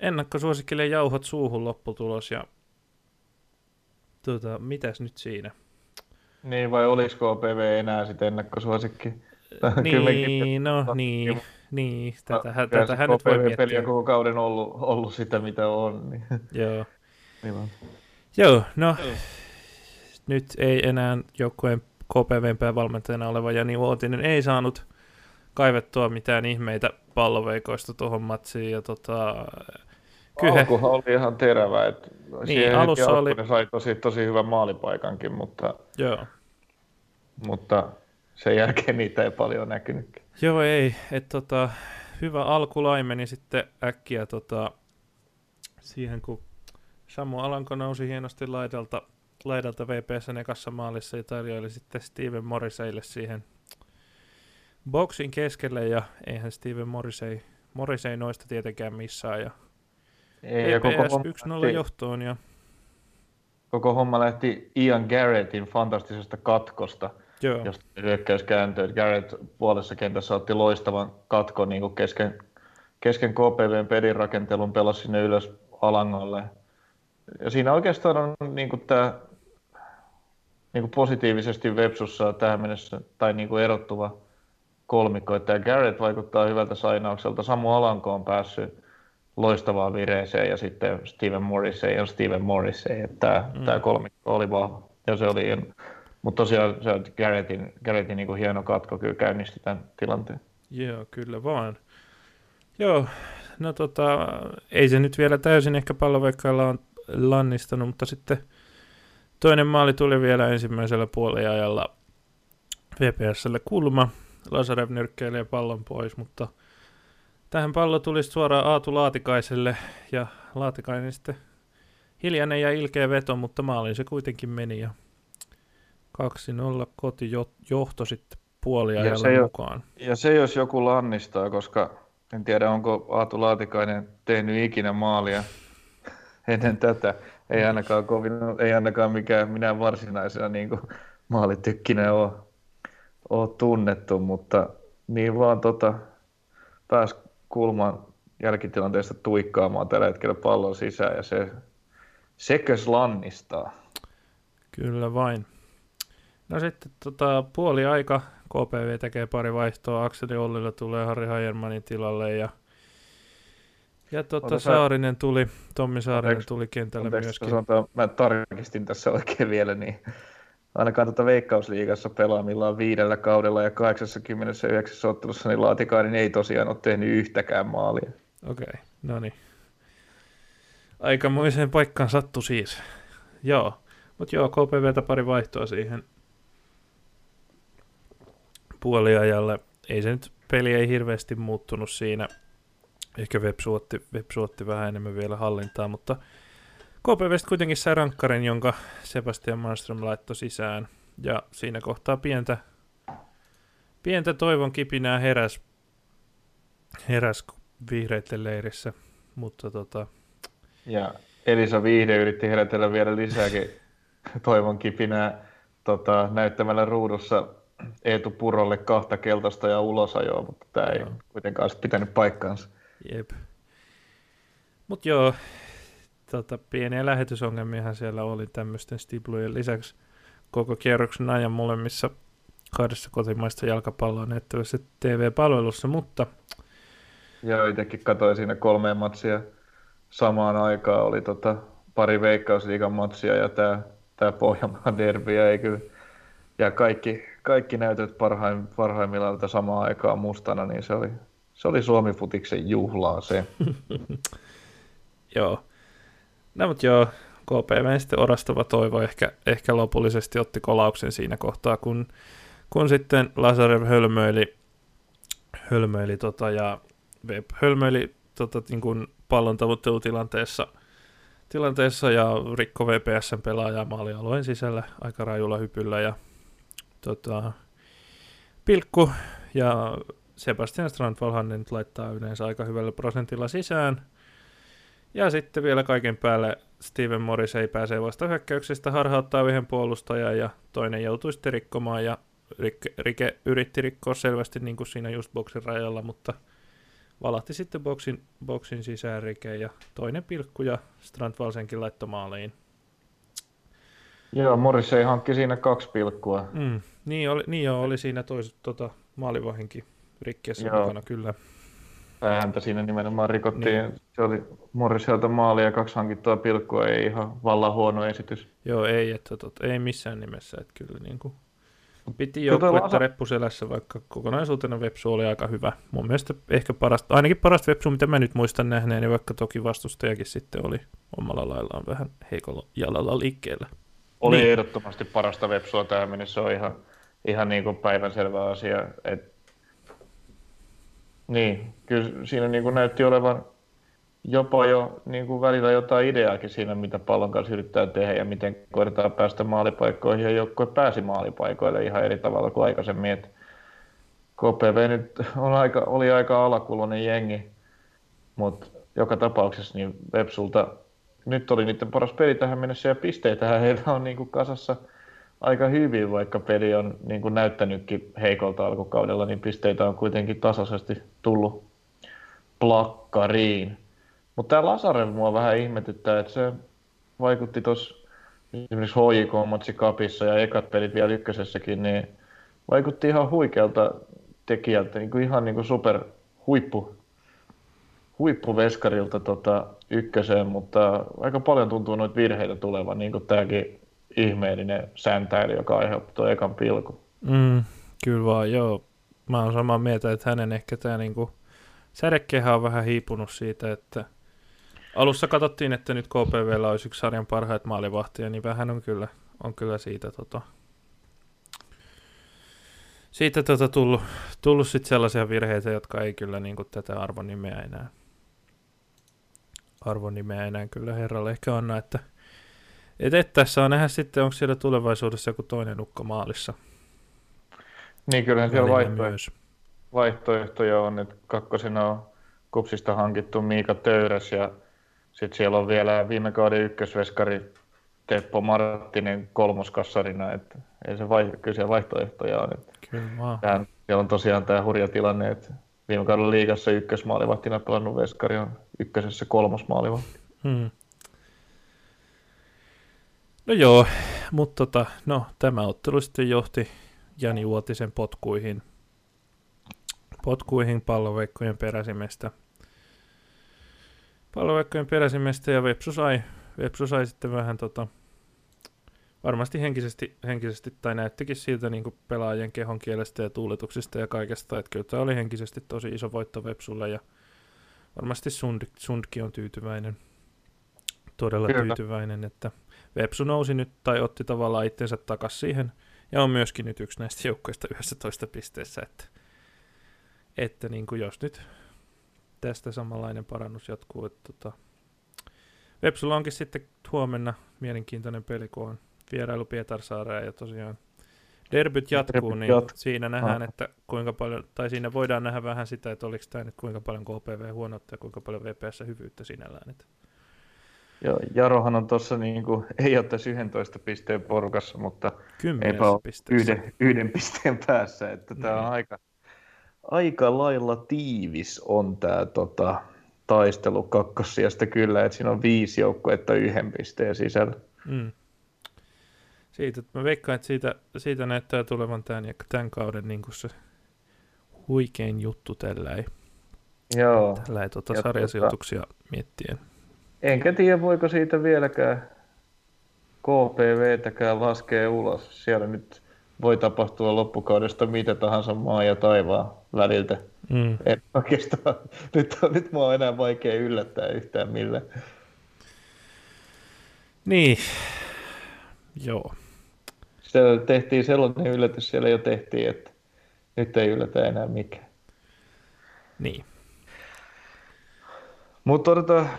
ennakkosuosikkille jauhot suuhun lopputulos ja tota, mitäs nyt siinä? Niin vai olisiko O P V enää sitten ennakkosuosikki? Niin, no niin. Niin, tätähän, no, tätähän nyt voi miettiä. Peli on koko kauden ollut, ollut sitä, mitä on. Niin. Joo. Niin Joo, no Joo. nyt ei enää joukkueen K P V:n päävalmentajana oleva Jani Uotinen ei saanut kaivettua mitään ihmeitä palloveikoista tuohon matsiin. Ja tota, alkuhan oli ihan terävä. Et niin, alussa oli. Ne sai tosi, tosi hyvän maalipaikankin, mutta, joo. mutta sen jälkeen niitä ei paljon näkynytkin. Joo, ei. Et tota, hyvä alkulaimeni sitten äkkiä tota, siihen, kun Samu Alanko nousi hienosti laidalta, laidalta V P:ssä ekassa maalissa ja tarjoili sitten Steven Morrisseylle siihen boksin keskelle, ja eihän Steven Morrissey, Morrissey noista tietenkään missään, ja E P S yksi nolla johtoon. Ja koko homma lähti Ian Garrettin fantastisesta katkosta, joo. josta hyökkäys kääntyi. Garrett puolessa kentässä otti loistavan katkon niin kesken, kesken K P V:n pelin rakentelun, pelasi sinne ylös Alangolle. Ja siinä oikeastaan on niin kuin tämä niin kuin positiivisesti Vepsussa tähän mennessä tai niin kuin erottuva kolmikko, että Garrett vaikuttaa hyvältä sainaukselta, Samu Alanko on päässyt loistavaan vireeseen ja sitten Steven Morrissey ja Steven Morrissey, että mm. tämä kolmikko oli vahva ja se oli, mutta tosiaan se on Garrettin, Garrettin niin kuin hieno katko kyllä käynnisti tämän tilanteen. Joo, kyllä vaan. Joo, no tota, ei se nyt vielä täysin ehkä palloveikkailla on lannistanut, mutta sitten toinen maali tuli vielä ensimmäisellä puoliajalla V P S:lle kulma. Lazarev nyrkkeilee pallon pois, mutta tähän pallo tuli suoraan Aatu Laatikaiselle, ja Laatikainen sitten hiljainen ja ilkeä veto, mutta maaliin se kuitenkin meni, ja kaksi nolla kotijohto sitten puoliajalla ja mukaan. Jo, ja se jos joku lannistaa, koska en tiedä onko Aatu Laatikainen tehnyt ikinä maalia ennen tätä, ei ainakaan, kovin, ei ainakaan mikään minä varsinaisena niin maalitykkinä ole, ole tunnettu, mutta niin vaan tota, pääsi kulman jälkitilanteesta tuikkaamaan tällä hetkellä pallon sisään ja se sekös lannistaa. Kyllä vain. No sitten tota, puoli aika K P V tekee pari vaihtoa, Akseli Ollilla tulee Harri Hajermanin tilalle ja Ja tuota, Saarinen tuli, Tommi Saarinen anteeksi, tuli kentälle anteeksi, myöskin. Sanotaan, mä tarkistin tässä oikein vielä, niin ainakaan tuota Veikkausliigassa pelaamillaan viidellä kaudella ja kahdeksankymmentäyhdeksän ottelussa, niin Laatikainen ei tosiaan ole tehnyt yhtäkään maalia. Okei, okay, no niin. Aikamoiseen paikkaan sattui siis. Joo, mutta joo, K P V:tä pari vaihtoa siihen puoliajalle. Ei se nyt, peli ei hirveästi muuttunut siinä. Ehkä Vepsu otti, Vepsu otti vähän enemmän vielä hallintaa, mutta K P V:stä kuitenkin sai rankkarin, jonka Sebastian Malmström laittoi sisään. Ja siinä kohtaa pientä, pientä toivon kipinää heräs, heräs vihreitten leirissä. Mutta tota... Ja Elisa Viihde yritti herätellä vielä lisääkin toivon kipinää tota, näyttämällä ruudussa Eetu Purolle kahta keltaista ja ulosajoa, mutta tämä ei no. kuitenkaan pitänyt paikkaansa. Jep. Mut joo, tota, pieniä lähetysongelmiahan siellä oli tämmöisten stiplujen lisäksi koko kierroksen ajan molemmissa kahdessa kotimaista jalkapalloa näyttävässä T V-palvelussa, mutta... Joo, itsekin katsoin siinä kolmeen matsia. Samaan aikaan oli tota, pari Veikkausliigan matsia ja tää, tää Pohjanmaan derbiä ei kyllä... Ja kaikki, kaikki näytöt parhaim, parhaimmillaan samaan aikaan mustana, niin se oli... Se oli Suomi-futiksen juhlaa se. Joo. No mutta joo, K P V sitten orastava toivo ehkä, ehkä lopullisesti otti kolauksen siinä kohtaa, kun, kun sitten Lazarev hölmöili, hölmöili tota, ja Web hölmöili tota, niin kuin pallon tavoittelutilanteessa tilanteessa, ja rikko V P S:n pelaajaa maalialueen sisällä aika rajulla hypyllä ja tota, pilkku ja... Sebastian Strandvallhan ne nyt laittaa yleensä aika hyvällä prosentilla sisään. Ja sitten vielä kaiken päälle Steven Morrissey pääsee vasta hyökkäyksestä, harhauttaa yhden puolustajan ja toinen joutui sitten rikkomaan. Ja rik- rike yritti rikkoa selvästi niin kuin siinä just boksin rajalla, mutta valahti sitten boksin, boksin sisään rike ja toinen pilkku ja Strandvall senkin laittoi maaliin. Joo, Morrissey hankki siinä kaksi pilkkua. Mm, niin, oli, niin joo, oli siinä toiset tota, maalivahinkin. Rikkiessä mukana, kyllä. Päähäntä siinä nimenomaan rikottiin. Niin. Se oli Morriselta maali ja kaksi hankittua pilkkua, ei ihan vallan huono esitys. Joo, ei, että tot, ei missään nimessä. Että kyllä niin kuin Piti joukkuetta reppuselässä, vaikka kokonaisuutena Vepsu oli aika hyvä. Mun mielestä ehkä parasta, ainakin parasta Vepsua, mitä mä nyt muistan nähneeni, niin vaikka toki vastustajakin sitten oli omalla laillaan vähän heikolla jalalla liikkeellä. Oli niin. Ehdottomasti parasta Vepsua tähän mennessä, se on ihan, ihan niin kuin päivänselvä asia. Et... Niin, kyllä siinä niin kuin näytti olevan jopa jo niin kuin välillä jotain ideaakin siinä, mitä pallon kanssa yrittää tehdä ja miten koitetaan päästä maalipaikkoihin, ja joukkue pääsi maalipaikoille ihan eri tavalla kuin aikaisemmin. Et K P V nyt on aika, oli aika alakuloinen jengi, mutta joka tapauksessa niin Vepsulta nyt oli niiden paras peli tähän mennessä, ja pisteitähän heillä on niin kuin kasassa aika hyvin, vaikka peli on niin kuin näyttänytkin heikolta alkukaudella, niin pisteitä on kuitenkin tasaisesti tullut plakkariin. Mutta tämä Lazarev mua vähän ihmetyttää, että se vaikutti tuossa esimerkiksi H J K-matsi Cupissa ja ekat pelit vielä ykkösessäkin, niin vaikutti ihan huikealta tekijältä, niin kuin ihan niin kuin super huippu, huippuveskarilta tota ykköseen, mutta aika paljon tuntuu noita virheitä tulevan, niin kuin tämäkin ihmeellinen säntäily, joka aiheutti tuon ekan pilkun. Mm, kyllä vaan, joo. Mä oon samaa mieltä, että hänen ehkä tämä niinku sädekehä on vähän hiipunut siitä, että alussa katsottiin, että nyt K P V:llä olisi yksi sarjan parhaita maalivahtia, niin vähän on kyllä, on kyllä siitä, tota, siitä tota tullut, tullut sit sellaisia virheitä, jotka ei kyllä niinku tätä arvonimeä enää, arvonimeä enää kyllä herralle ehkä anna, että et, et tässä on nähdä sitten, onko siellä tulevaisuudessa joku toinen ukko maalissa. Niin kyllähän siellä vaihtoehto, vaihtoehtoja on, että kakkosena on Kupsista hankittu Miika Töyräs, ja sitten siellä on vielä viime kauden ykkösveskari Teppo Marttinen kolmoskassarina, että ei se vai, kyllä siellä vaihtoehtoja on. Tähän, siellä on tosiaan tämä hurja tilanne, että viime kauden liigassa ykkösmaalivahtina pelannut veskari on ykkösessä kolmosmaalivahti. Hmm. No joo, mutta tota, no, tämä ottelu sitten johti Jani Uotisen potkuihin, potkuihin palloveikkojen peräsimestä. Palloveikkojen peräsimestä ja Vepsu sai, Vepsu sai sitten vähän tota, varmasti henkisesti, henkisesti, tai näyttikin siltä niin kuin pelaajien kehon kielestä ja tuuletuksista ja kaikesta, että kyllä tämä oli henkisesti tosi iso voitto Vepsulle, ja varmasti Sund, Sundkin on tyytyväinen, todella kyllä. tyytyväinen, että Vepsu nousi nyt tai otti tavallaan itsensä takaisin siihen, ja on myöskin nyt yksi näistä joukkoista yksitoista pisteessä, että, että niin kuin jos nyt tästä samanlainen parannus jatkuu. Että tota, Vepsulla onkin sitten huomenna mielenkiintoinen peli, kun on vierailu Pietarsaareen, ja tosiaan derbyt jatkuu, niin siinä nähdään, että kuinka paljon, tai siinä voidaan nähdä vähän sitä, että oliko tämä nyt kuinka paljon K P V huonoutta ja kuinka paljon V P S hyvyyttä sinällään. Että ja Jarohan on tuossa, niin ei ole tässä yksitoista pisteen porukassa, mutta eipä ole yhden, yhden pisteen päässä. Että tämä on aika, aika lailla tiivis on tämä tota, taistelu kakkossijasta kyllä, että siinä on viisi joukkuetta yhden pisteen sisällä. Mm. Siitä, mä veikkaan, että siitä, siitä näyttää tulevan tämän, tämän kauden niin kuin se huikein juttu tällä ei, joo. Tällä ei tota, sarjasijoituksia tota... miettien. Enkä tiedä, voiko siitä vieläkään K P V:täkään laskee ulos. Siellä nyt voi tapahtua loppukaudesta mitä tahansa maan ja taivaan väliltä. Mm. En oikeastaan, nyt, nyt mua on enää vaikea yllättää yhtään millään. Niin, joo. Siellä tehtiin sellainen yllätys, siellä jo tehtiin, että nyt ei yllätä enää mikään. Niin. Mutta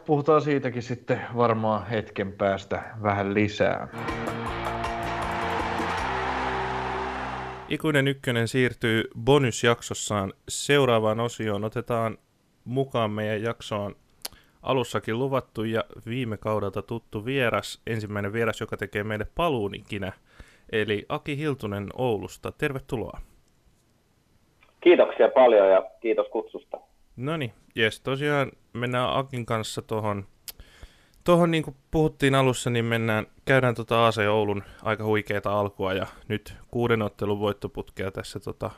puhutaan siitäkin sitten varmaan hetken päästä vähän lisää. Ikuinen ykkönen siirtyy bonusjaksossaan seuraavaan osioon. Otetaan mukaan meidän jaksoon alussakin luvattu ja viime kaudelta tuttu vieras. Ensimmäinen vieras, joka tekee meille paluun ikinä, eli Aki Hiltunen Oulusta. Tervetuloa. Kiitoksia paljon ja kiitos kutsusta. No niin, jes, tosiaan mennään Akin kanssa tuohon, tohon niin kuin puhuttiin alussa, niin mennään, käydään tota A C Oulun aika huikeeta alkua ja nyt kuuden ottelun voittoputkea tässä. Tota.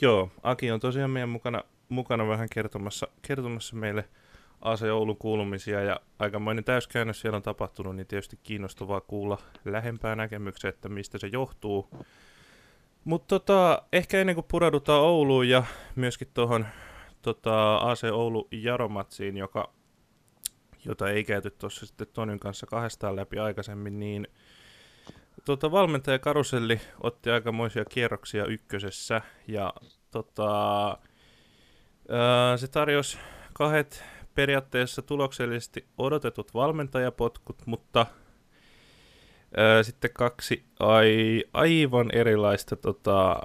Joo, Aki on tosiaan meidän mukana, mukana vähän kertomassa, kertomassa meille A C Oulun kuulumisia ja aikamoinen täyskäännös siellä on tapahtunut, niin tietysti kiinnostavaa kuulla lähempää näkemyksiä, että mistä se johtuu. Mutta tota, ehkä ennen kuin pureudutaan Ouluun ja myöskin tuohon tota, A C Oulu Jaromatsiin, joka, jota ei käyty tuossa sitten Tonin kanssa kahdestaan läpi aikaisemmin, niin tota, valmentaja Karuselli otti aikamoisia kierroksia ykkösessä ja tota, ää, se tarjosi kahdet periaatteessa tuloksellisesti odotetut valmentajapotkut, mutta ää, sitten kaksi ai, aivan erilaista tota, ää,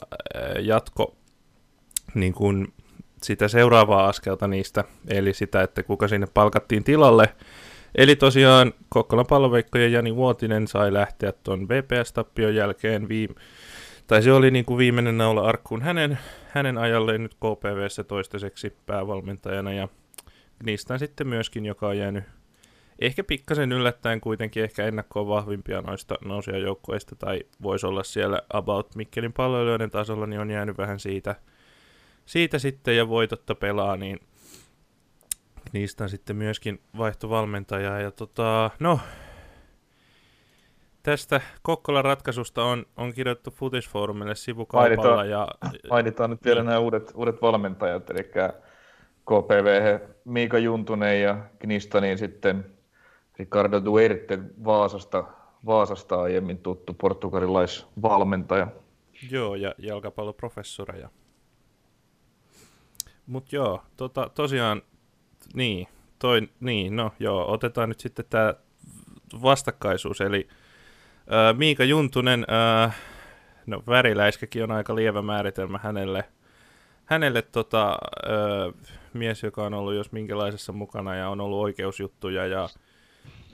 jatko niin kun sitä seuraavaa askelta niistä, eli sitä, että kuka sinne palkattiin tilalle. Eli tosiaan Kokkolan Palloveikkojen Jani Vuotinen sai lähteä tuon V P S-tappion jälkeen, viime, tai se oli niin kuin viimeinen naula arkkuun hänen, hänen ajalleen nyt K P V:ssä toistaiseksi päävalmentajana, ja Gnistan sitten myöskin, joka on jäänyt ehkä pikkasen yllättäen kuitenkin ehkä ennakkoon vahvimpia noista nousijajoukkueista, tai voisi olla siellä about Mikkelin palloilijoiden tasolla, niin on jäänyt vähän siitä, siitä sitten, ja voitotta pelaa, niin niistä on sitten myöskin vaihtovalmentajaa. Ja tota, no, tästä Kokkolan ratkaisusta on, on kirjoittu Futisfoorumille sivukaupalla. Mainitaan, ja, mainitaan nyt vielä ja nämä uudet, uudet valmentajat, eli K P V, Miika Juntunen ja Gnistaniin sitten Ricardo Duarte Vaasasta, Vaasasta aiemmin tuttu portugalilaisvalmentaja. Joo, ja jalkapalloprofessoreja. Mut joo, tota, tosiaan Niin, toi, niin, no joo, otetaan nyt sitten tämä vastakkaisuus, eli ää, Miika Juntunen, ää, no väriläiskäkin on aika lievä määritelmä hänelle, hänelle tota, ää, mies, joka on ollut jos minkälaisessa mukana ja on ollut oikeusjuttuja ja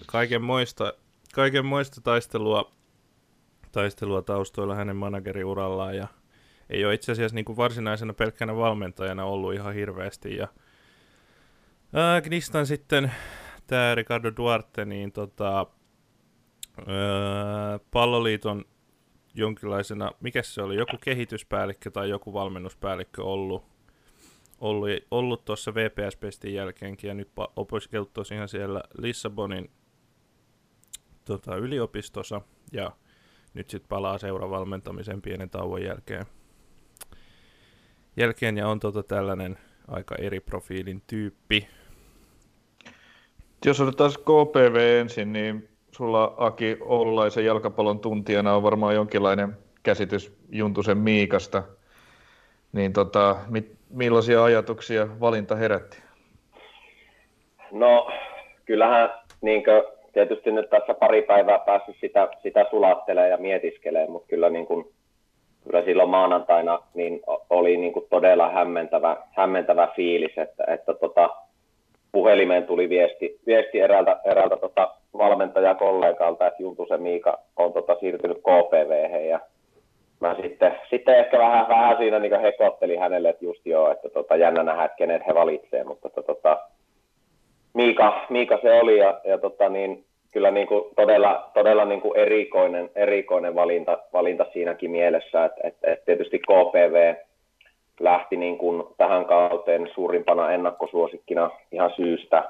kaikenmoista, kaikenmoista taistelua, taistelua taustoilla hänen manageriurallaan ja ei ole itse asiassa niin kuin varsinaisena pelkkänä valmentajana ollut ihan hirveästi ja Äh, Gnistan sitten, tämä Ricardo Duarte, niin tota, öö, Palloliiton jonkinlaisena, mikä se oli, joku kehityspäällikkö tai joku valmennuspäällikkö ollut ollut, ollut tuossa V P S-pestin jälkeenkin ja nyt opiskellut tosiaan siellä Lissabonin tota, yliopistossa ja nyt sitten palaa seuravalmentamisen pienen tauon jälkeen. Jälkeen ja on tota, tällainen aika eri profiilin tyyppi. Jos otetaan K P V ensin, niin sulla Aki Oululaisen jalkapallon tuntijana on varmaan jonkinlainen käsitys Juntusen Miikasta. Niin tota, mit, millaisia ajatuksia valinta herätti? No kyllähän niinkö, tietysti nyt tässä pari päivää päässyt sitä, sitä sulattelee ja mietiskelee, mutta kyllä niin kuin Kyllä silloin maanantaina niin oli niin kuin todella hämmentävä, hämmentävä fiilis, että, että tota, puhelimeen tuli viesti, viesti eräältä, eräältä tota valmentajakollegalta, että Juntusen Miika on tota siirtynyt K P V:hen ja mä sitten, sitten ehkä vähän, vähän siinä niin kuin hekottelin hänelle, että just joo, että tota, jännä nähdä, että kenet he valitsee, mutta tota, Miika, Miika se oli ja, ja tota, niin, kyllä niin kuin todella, todella niin kuin erikoinen, erikoinen valinta, valinta siinäkin mielessä, että, että, että tietysti K P V lähti niin kuin tähän kauteen suurimpana ennakkosuosikkina ihan syystä,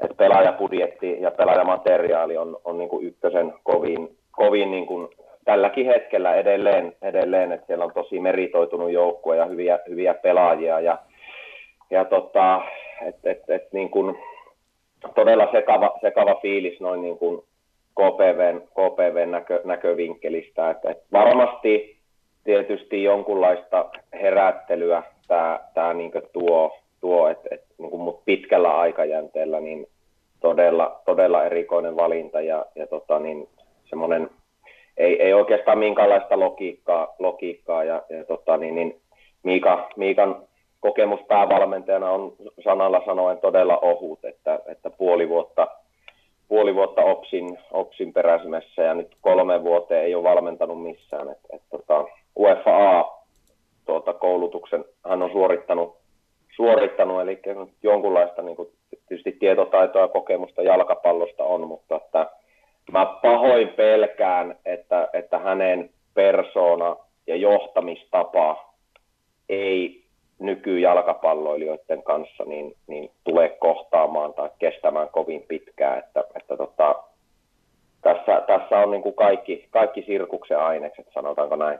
että pelaajapudjetti ja pelaajamateriaali on, on niin kuin ykkösen kovin, kovin niin kuin tälläkin hetkellä edelleen, edelleen, että siellä on tosi meritoitunut joukkue ja hyviä, hyviä pelaajia ja, ja tota, että et, et niin kuin todella sekava, sekava fiilis noin niin kuin KPVn, KPVn näkö, näkövinkkelistä. Että, että varmasti tietysti jonkunlaista herättelyä tämä, tämä niin kuin tuo, tuo että, että niin kuin, mutta pitkällä aikajänteellä niin todella, todella erikoinen valinta ja, ja tota, niin semmoinen ei, ei oikeastaan minkäänlaista logiikkaa, logiikkaa ja, ja tota, niin, niin Miika, Miikan kokemus päävalmentajana on sanalla sanoen todella ohut, että, että puoli vuotta, puoli vuotta opsin, opsin peräsimessä ja nyt kolme vuoteen ei ole valmentanut missään. Et, et, tota, U F A-koulutuksen hän on suorittanut, suorittanut eli jonkunlaista niin kuin, tietysti tietotaitoa ja kokemusta jalkapallosta on, mutta että, mä pahoin pelkään, että, että hänen persoona ja johtamistapa ei nykyjalkapalloilijoiden kanssa niin, niin tulee kohtaamaan tai kestämään kovin pitkään, että, että tota, tässä, tässä on niin kuin kaikki, kaikki sirkuksen ainekset, sanotaanko näin.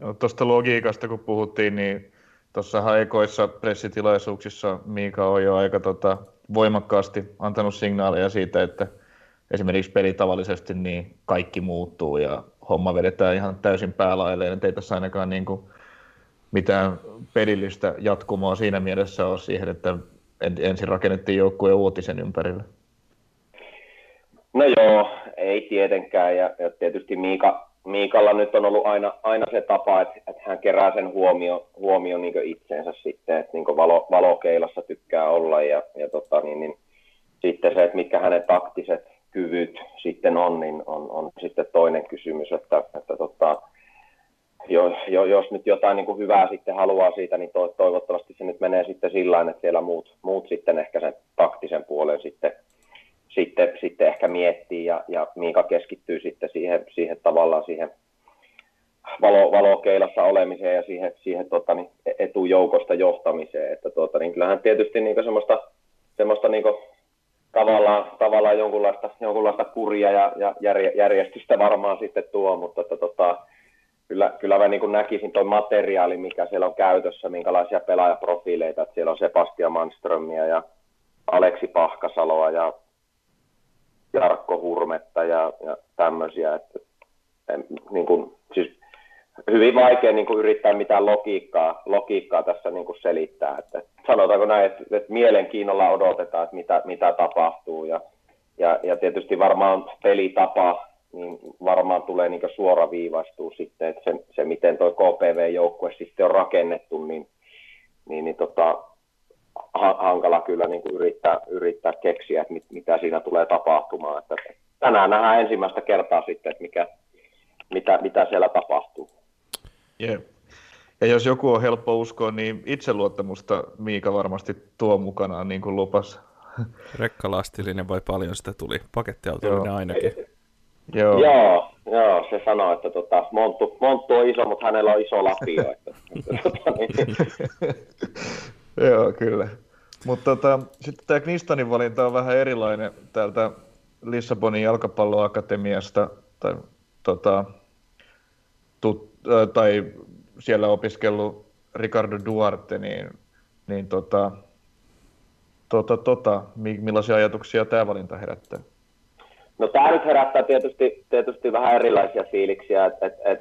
No, tuosta logiikasta kun puhuttiin, niin tuossahan ekoissa pressitilaisuuksissa Miika on jo aika tota, voimakkaasti antanut signaaleja siitä, että esimerkiksi peli tavallisesti niin kaikki muuttuu ja homma vedetään ihan täysin päälailleen, ettei tässä ainakaan niin kuin mitään pelillistä jatkumoa siinä mielessä ole siihen, että ensin rakennettiin joukkueen uutisen ympärille. No joo, ei tietenkään ja, ja tietysti Miika, Miikalla nyt on ollut aina, aina se tapa, että, että hän kerää sen huomio, huomio niin kuin itseensä sitten, että niin kuin valo, valokeilassa tykkää olla ja, ja tota, niin, niin, sitten se, että mitkä hänen taktiset kyvyt sitten on, niin on, on sitten toinen kysymys, että, että tota, jos, jos nyt jotain niin kuin hyvää sitten haluaa siitä, niin to, toivottavasti se nyt menee sitten sillain, että siellä muut, muut sitten ehkä sen taktisen puolen sitten Sitten, sitten ehkä miettii ja, ja Miika keskittyy sitten siihen, siihen tavallaan siihen valo, valokeilassa olemiseen ja siihen, siihen tota, niin etujoukosta johtamiseen. Että, tota, niin kyllähän tietysti niin semmoista, semmoista niin tavallaan, tavallaan jonkunlaista, jonkunlaista kuria ja, ja järjestystä varmaan sitten tuo, mutta että, tota, kyllä, kyllä mä niin näkisin tuo materiaali, mikä siellä on käytössä, minkälaisia pelaajaprofiileita, että siellä on Sebastian Manströmiä ja Aleksi Pahkasaloa ja Jarkko Hurmetta ja, ja tämmöisiä, että en, niin kuin, siis hyvin vaikea niin kuin yrittää mitään logiikkaa, logiikkaa tässä niin kuin selittää, että sanotaanko näin, että, että mielenkiinnolla odotetaan, että mitä, mitä tapahtuu ja, ja, ja tietysti varmaan pelitapa, niin varmaan tulee niin kuin suoraviivaistua sitten, että se, se miten tuo K P V-joukkue sitten on rakennettu, niin, niin, niin tota, hankala kyllä niin kuin yrittää, yrittää keksiä, että mit, mitä siinä tulee tapahtumaan. Että tänään nähdään ensimmäistä kertaa sitten, että mikä, mitä, mitä siellä tapahtuu. Yeah. Ja jos joku on helppo uskoa, niin itseluottamusta Miika varmasti tuo mukanaan, niin kuin lupas. Rekkalastillinen vai paljon sitä tuli? Pakettiautollinen ainakin. Joo. Joo, joo, se sanoo, että tota, Monttu, Monttu on iso, mutta hänellä on iso lapio. Että, tota, niin. Joo, kyllä. Mutta tota, sitten tämä Gnistanin valinta on vähän erilainen täältä Lissabonin jalkapalloakatemiasta, tai, tota, tut, ä, tai siellä opiskellut Ricardo Duarte, niin, niin tota, tota, tota, millaisia ajatuksia tämä valinta herättää? No tämä nyt herättää tietysti, tietysti vähän erilaisia fiiliksiä, että et, et,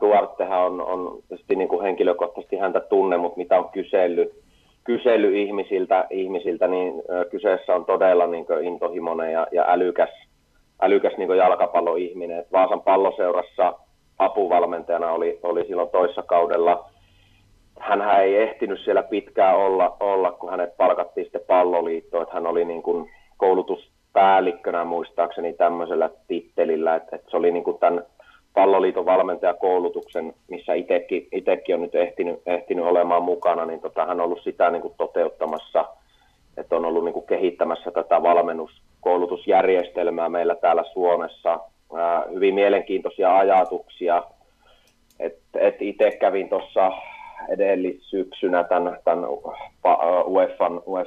Duartehan on, on tietysti niin kuin henkilökohtaisesti häntä tunne, mutta mitä on kysellyt, kysely ihmisiltä, ihmisiltä, niin kyseessä on todella niin kuin intohimoinen ja, ja älykäs, älykäs niin kuin jalkapalloihminen. Et Vaasan Palloseurassa apuvalmentajana oli, oli silloin toissa kaudella. Hänhän ei ehtinyt siellä pitkään olla, olla kun hänet palkattiin sitten Palloliittoon. Et hän oli niin kuin koulutuspäällikkönä muistaakseni tämmöisellä tittelillä. Et, et se oli niin kuin tämän Palloliiton valmentajakoulutuksen, missä itsekin, itsekin on nyt ehtinyt, ehtinyt olemaan mukana, niin tota, hän on ollut sitä niin kuin toteuttamassa, että on ollut niin kuin kehittämässä tätä valmennuskoulutusjärjestelmää meillä täällä Suomessa. Ää, hyvin mielenkiintoisia ajatuksia. Et, et itse kävin tuossa edellissyksynä tämän, tämän U E F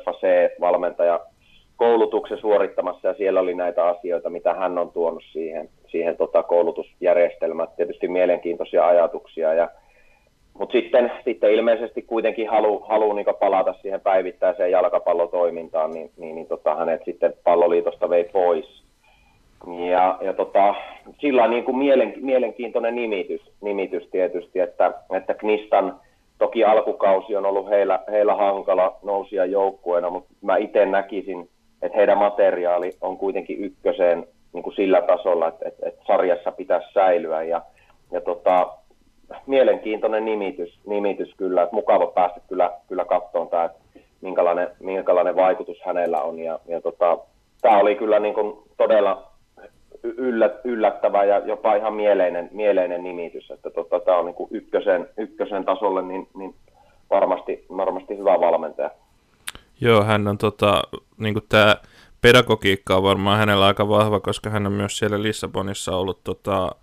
A C-valmentajakoulutuksen suorittamassa, ja siellä oli näitä asioita, mitä hän on tuonut siihen. siihen tota, koulutusjärjestelmät, tietysti mielenkiintoisia ajatuksia. Ja, mutta sitten, sitten ilmeisesti kuitenkin halu, halu niin palata siihen päivittäiseen jalkapallotoimintaan, niin, niin, niin tota, hänet sitten Palloliitosta vei pois. Ja, ja tota, sillä niin kuin mielen, mielenkiintoinen nimitys, nimitys tietysti, että, että Gnistan toki alkukausi on ollut heillä, heillä hankala nousia joukkueena, mutta mä itse näkisin, että heidän materiaali on kuitenkin ykköseen niin kuin sillä tasolla, että, että, että sarjassa pitäisi säilyä. Ja, ja tota, mielenkiintoinen nimitys, nimitys kyllä, että mukava päästä kyllä, kyllä katsomaan tämä, että minkälainen, minkälainen vaikutus hänellä on. Ja, ja tota, tämä oli kyllä niin kuin todella yllättävä ja jopa ihan mieleinen, mieleinen nimitys, että tota, tämä on niin kuin ykkösen, ykkösen tasolle niin, niin varmasti, varmasti hyvä valmentaja. Joo, hän on tota, niin kuin tämä... Pedagogiikka on varmaan hänellä aika vahva, koska hän on myös siellä Lissabonissa ollut tota,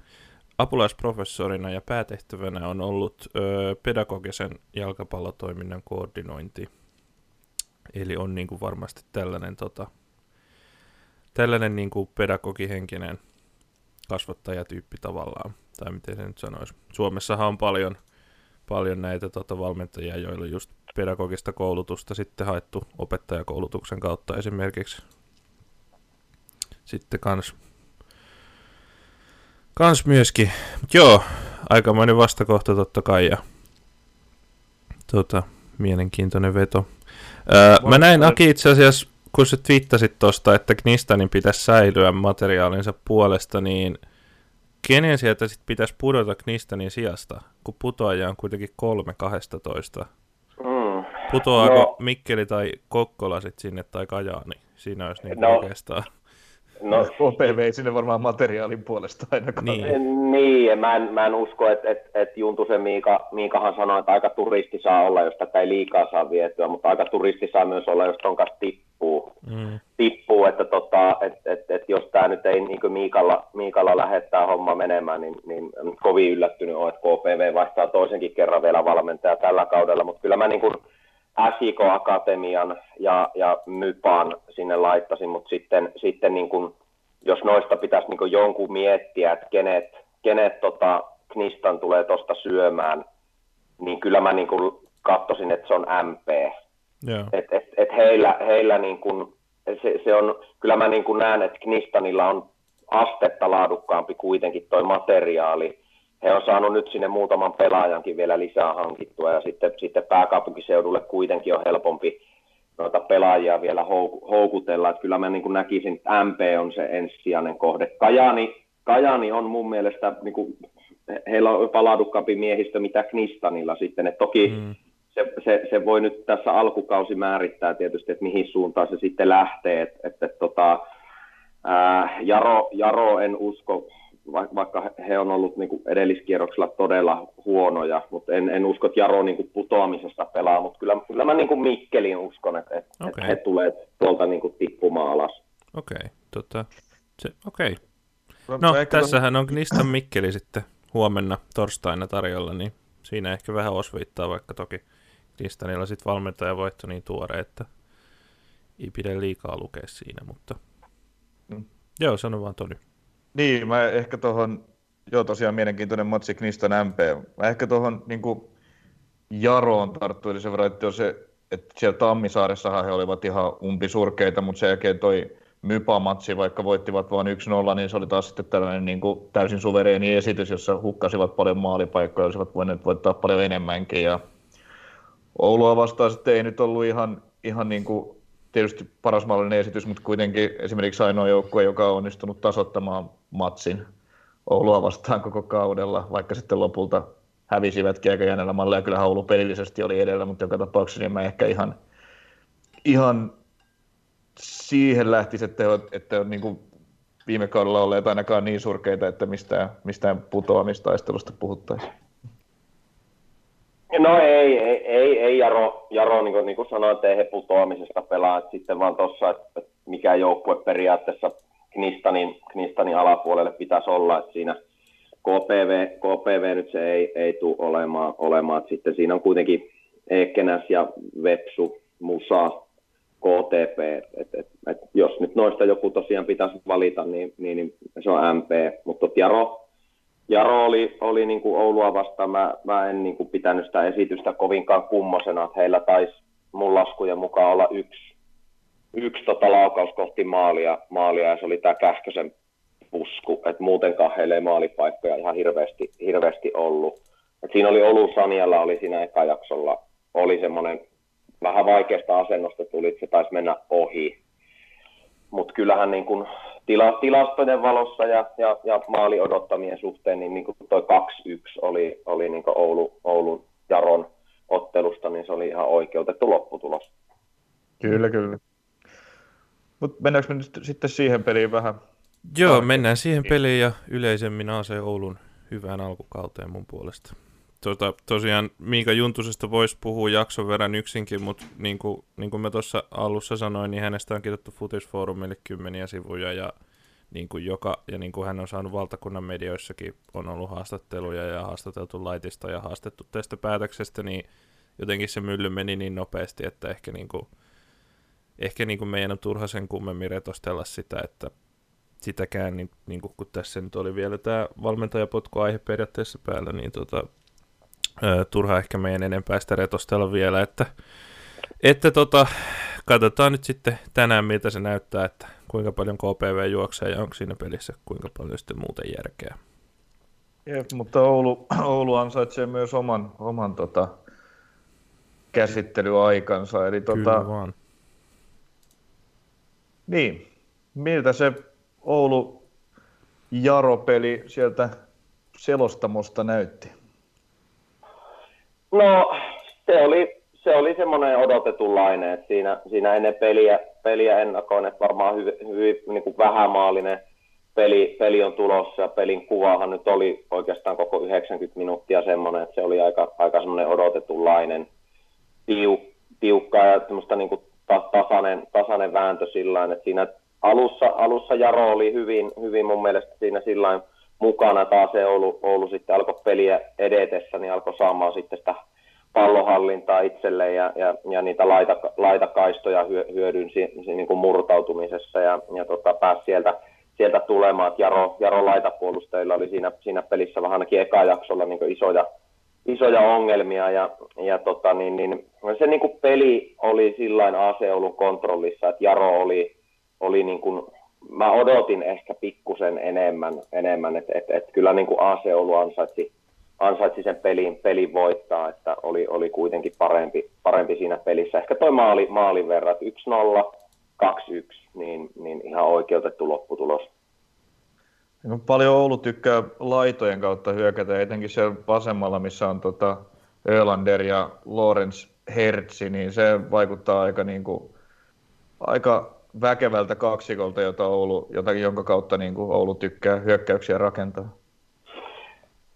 apulaisprofessorina ja päätehtävänä on ollut ö, pedagogisen jalkapallotoiminnan koordinointi. Eli on niin kuin varmasti tällainen, tota, tällainen niin kuin pedagogihenkinen kasvattajatyyppi tavallaan, tai miten se nyt sanoisi. Suomessahan on paljon, paljon näitä tota, valmentajia, joilla just pedagogista koulutusta sitten haettu opettajakoulutuksen kautta esimerkiksi. Sitten kans, kans myöskin, joo, aikamoinen vastakohta totta kai ja tota, mielenkiintoinen veto. Öö, mä näin Aki itse asiassa, kun sä twiittasit tosta, että Gnistanin pitäisi säilyä materiaalinsa puolesta, niin kenen sieltä sit pitäisi pudota Gnistanin sijasta, kun putoaja on kuitenkin kolme kaksitoista? Mm. Putoaako no, Mikkeli tai Kokkola sit sinne tai Kajaani? Siinä olisi niin no, oikeastaan. No, O P V ei sinne varmaan materiaalin puolesta ainakaan. Niin, niin mä, en, mä en usko, että et, et Juntusen Miika, Miikahan sanoi, että aika turisti saa olla, jos tätä ei liikaa saa vietyä, mutta aika turisti saa myös olla, jos ton kanssa tippuu. Mm. tippuu että tota, et, et, et jos tämä nyt ei niin Miikalla, Miikalla lähettää homma menemään, niin, niin kovin yllättynyt on, että K P V vaihtaa toisenkin kerran vielä valmentaja tällä kaudella, mutta kyllä mä niin kuin S I K Akatemian ja, ja MyPan sinne laittaisin, mutta sitten, sitten niin kun, jos noista pitäisi niin kun jonkun miettiä, että kenet, kenet tota Gnistan tulee tuosta syömään, niin kyllä mä niin kun katsoisin, että se on M P. Yeah. Et, et, et heillä, heillä niin kun, se, se on, kyllä mä niin kun näen, että Gnistanilla on astetta laadukkaampi kuitenkin toi materiaali. He on saanut nyt sinne muutaman pelaajankin vielä lisää hankittua ja sitten, sitten pääkaupunkiseudulle kuitenkin on helpompi noita pelaajia vielä houkutella. Että kyllä mä niin kuin näkisin, että M P on se ensisijainen kohde. Kajaani, Kajaani on mun mielestä, niin kuin, heillä on jopa laadukkaampi miehistö mitä Gnistanilla sitten. Et toki mm. se, se, se voi nyt tässä alkukausi määrittää tietysti, että mihin suuntaan se sitten lähtee. Et, et, et, tota, ää, Jaro, Jaro en usko. Vaikka he on ollut niin kuin edelliskierroksella todella huonoja, mutta en, en usko, että Jaro niin kuin putoamisesta pelaa, mutta kyllä, kyllä mä niin kuin Mikkeliin uskon, että, okay. että he tulee tuolta niin kuin tippumaan alas. Okei, okay. tota, okay. no, no tässähän on Gnistan Mikkeli sitten huomenna torstaina tarjolla, niin siinä ehkä vähän osviittaa, vaikka toki Gnistanilla sitten valmentaja voitto niin tuore, että ei pidä liikaa lukea siinä, mutta mm. joo, sano vaan Toni. Niin, mä ehkä tuohon, joo tosiaan mielenkiintoinen matsi Gnistan M P, mä ehkä tuohon niin kuin Jaroon tarttu, eli sen verran, että, se, että siellä Tammisaaressahan he olivat ihan umpisurkeita, mutta sen jälkeen toi MyPa-matsi, vaikka voittivat vain yksi nolla, niin se oli taas sitten tällainen niin kuin täysin suvereeni esitys, jossa hukkasivat paljon maalipaikkoja, olisivat voineet voittaa paljon enemmänkin, ja Oulua vastaan sitten ei nyt ollut ihan, ihan niin kuin tietysti paras mahdollinen esitys, mutta kuitenkin esimerkiksi ainoa joukkue, joka on onnistunut tasoittamaan matsin Oulua vastaan koko kaudella, vaikka sitten lopulta hävisivätkin aika jännällä mallilla. Kyllähän Oulu pelillisesti oli edellä, mutta joka tapauksessa niin mä ehkä ihan, ihan siihen lähtisi, että, että on niin kuin viime kaudella olleet ainakaan niin surkeita, että mistään, mistään putoamistaistelusta puhuttaisiin. No ei, ei, ei, ei Jaro, Jaro niin kuin, niin kuin sanoin, että ei he putoamisesta pelaa, että sitten vaan tuossa, että mikä joukkue periaatteessa Gnistanin, Gnistanin alapuolelle pitäisi olla, että siinä K P V, K P V nyt se ei, ei tule olemaan, olemaan, että sitten siinä on kuitenkin Ekenäs ja Vepsu, Musa, K T P, että et, et, jos nyt noista joku tosiaan pitäisi valita, niin, niin, niin se on M P, mutta Jaro... Jaro oli, oli niin kuin Oulua vastaan, mä, mä en niin kuin pitänyt sitä esitystä kovinkaan kummosena, että heillä taisi mun laskujen mukaan olla yksi, yksi tota laukaus kohti maalia, maalia ja se oli tämä Kähkösen pusku, että muutenkaan heillä ei maalipaikkoja ihan hirveästi, hirveästi ollut. Et siinä oli Oulun Sanialla, oli siinä eka jaksolla, oli semmoinen vähän vaikeasta asennosta tuli, että se taisi mennä ohi. Mutta kyllähän niin kun tila, tilastojen valossa ja, ja, ja maali odottamien suhteen, niin, niin kun toi kaksi yksi oli, oli niin kun Oulu, Oulun Jaron ottelusta, niin se oli ihan oikeutettu lopputulos. Kyllä, kyllä. Mutta mennäänkö me nyt sitten siihen peliin vähän? Joo, mennään siihen peliin ja yleisemmin A C Oulun hyvään alkukauteen mun puolesta. Tota, tosiaan Miika Juntusesta voisi puhua jakson verran yksinkin, mutta niin kuin, niin kuin mä tuossa alussa sanoin, niin hänestä on kirjoittu Futisforumille kymmeniä sivuja ja, niin kuin joka, ja niin kuin hän on saanut valtakunnan medioissakin, on ollut haastatteluja ja haastateltu Laitista ja haastettu tästä päätöksestä, niin jotenkin se mylly meni niin nopeasti, että ehkä, niin kuin, ehkä niin kuin meidän on turha sen kummemmin retostella sitä, että sitäkään, niin, niin kun tässä nyt oli vielä tämä valmentajapotkuaihe periaatteessa päällä, niin tota, ää, turha ehkä meidän enempää sitä retostella vielä, että, että tota, katsotaan nyt sitten tänään, miltä se näyttää, että kuinka paljon K P V juoksee ja onko siinä pelissä kuinka paljon sitten muuten järkeä. Jep, mutta Oulu, Oulu ansaitsee myös oman, oman tota, käsittelyaikansa. Eli, tota, kyllä vaan. Niin, miltä se Oulu-Jaro-peli sieltä selostamosta näytti? No, se oli, se oli semmoinen odotetunlainen, että siinä, siinä ennen peliä, peliä ennakoin, että varmaan hyvin, hyvin niin kuin vähämaallinen Peli, peli on tulossa ja pelin kuvahan nyt oli oikeastaan koko yhdeksänkymmentä minuuttia semmoinen, että se oli aika, aika semmoinen odotetunlainen tiuk, tiukka ja semmoista niin kuin tasainen, tasainen vääntö sillain, että siinä alussa, alussa Jaro oli hyvin, hyvin mun mielestä siinä sillain mukana taas se Oulu, Oulu sitten alkoi peliä edetessä, niin alkoi saamaan sitten sitä pallonhallintaa itselleen ja, ja, ja niitä laita, laitakaistoja hyödyn niin kuin murtautumisessa ja, ja tota, pääsi sieltä sieltä tulemaan, että Jaro, Jaro laitapuolustajilla oli siinä, siinä pelissä vähän ainakin eka jaksolla niin isoja, isoja ongelmia, ja, ja tota, niin, niin, se niin kuin peli oli sillain A C Oulun kontrollissa, että Jaro oli, oli niin kuin, mä odotin ehkä pikkusen enemmän, enemmän että et, et kyllä niin kuin A C Oulu ansaitsi, ansaitsi sen pelin, pelin voittaa, että oli, oli kuitenkin parempi, parempi siinä pelissä, ehkä toi maali, maalin verran, yksi nolla, kaksi yksi, niin, niin ihan oikeutettu lopputulos. No, paljon Oulu tykkää laitojen kautta hyökätä, etenkin siellä vasemmalla, missä on tota Ölander ja Lorenz Hertz, niin se vaikuttaa aika, niin kuin, aika väkevältä kaksikolta, jota Oulu, jotakin, jonka kautta niin kuin Oulu tykkää hyökkäyksiä rakentaa.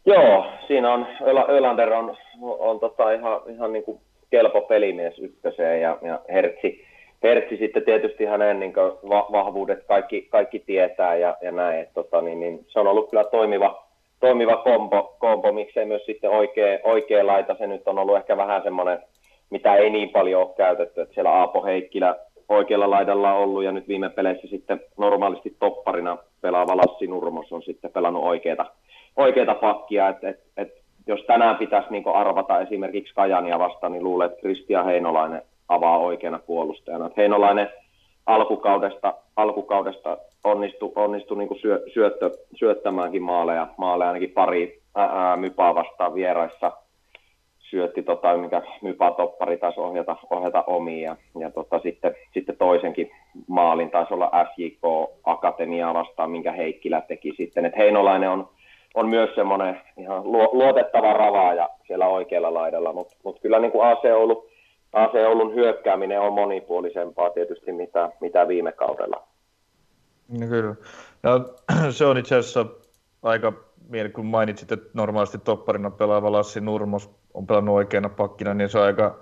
Joo, siinä on, Ölander on, on tota ihan, ihan niin kuin kelpo pelimies ykköseen ja, ja Hertzi. Hertsi sitten tietysti hänen niin kuin vahvuudet kaikki, kaikki tietää ja, ja näin. Et, tota, niin, niin, se on ollut kyllä toimiva, toimiva kompo, kompo, miksei myös sitten oikea, oikea laita. Se nyt on ollut ehkä vähän semmoinen, mitä ei niin paljon ole käytetty. Et siellä Aapo Heikkilä oikealla laidalla on ollut ja nyt viime peleissä sitten normaalisti topparina pelaava Lassi Nurmos on sitten pelannut oikeita, oikeita pakkia. Et, et, et, jos tänään pitäisi niin kuin arvata esimerkiksi Kajania vastaan, niin luulen, että Kristian Heinolainen avaa oikeana puolustajana. Heinolainen alkukaudesta, alkukaudesta onnistui, onnistui niin kuin syö, syöttö, syöttämäänkin maaleja. Maaleja ainakin pari ää, ää, Mypaa vastaan vieraissa syötti, tota, mikä Mypa-toppari taisi ohjata, ohjata omiin. Ja, ja tota, sitten, sitten toisenkin maalin taisi olla S J K Akatemiaa vastaan, minkä Heikkilä teki sitten. Et Heinolainen on, on myös semmoinen ihan luotettava ravaaja siellä oikealla laidalla, mutta mut kyllä niin kuin A C Oulu A C Oulun hyökkääminen on monipuolisempaa tietysti mitä, mitä viime kaudella. No kyllä. No, se on itse asiassa aika mielenkiintoista, kun mainitsit, että normaalisti topparina pelaava Lassi Nurmos on pelannut oikeana pakkina, niin se on aika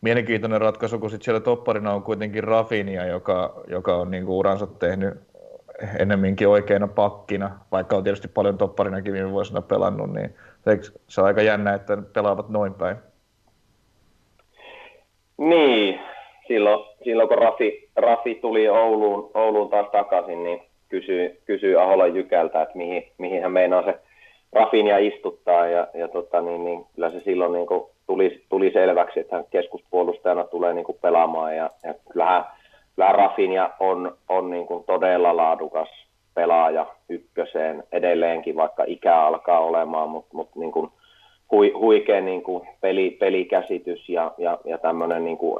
mielenkiintoinen ratkaisu, kun sit siellä topparina on kuitenkin Rafinha, joka, joka on niinku uransa tehnyt ennemminkin oikeana pakkina, vaikka on tietysti paljon topparinakin viime vuosina pelannut, niin se on aika jännä, että pelaavat noin päin. Niin, silloin, silloin kun Rafi, Rafi tuli Ouluun, Ouluun taas takaisin, niin kysyi, kysyi Aholan Jykältä, että mihin, mihin hän meinaa se Rafinha istuttaa. Ja, ja tota, niin, niin, kyllä se silloin niin kuin tuli, tuli selväksi, että hän keskuspuolustajana tulee niin kuin pelaamaan. Ja, ja kyllähän, kyllähän Rafinha on, on niin kuin todella laadukas pelaaja ykköseen edelleenkin, vaikka ikä alkaa olemaan, mutta, mutta niin kuin huikea niin kuin peli, pelikäsitys ja, ja, ja tämmöinen niin kuin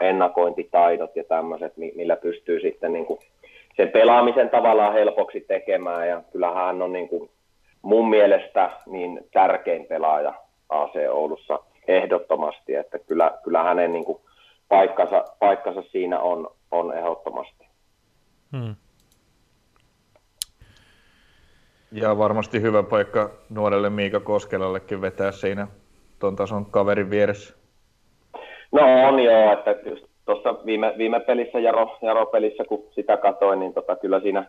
ennakointitaidot ja tämmöiset, millä pystyy sitten niin kuin sen pelaamisen tavallaan helpoksi tekemään. Ja kyllähän hän on niin kuin mun mielestä niin tärkein pelaaja A C Oulussa ehdottomasti, että kyllä, kyllä hänen niin kuin paikkansa, paikkansa siinä on, on ehdottomasti. Hmm. Ja varmasti hyvä paikka nuorelle Miika Koskelallekin vetää siinä tuon tason kaverin vieressä. No on joo, että tuossa viime, viime pelissä, Jaro, Jaro pelissä, kun sitä katsoin, niin tota, kyllä siinä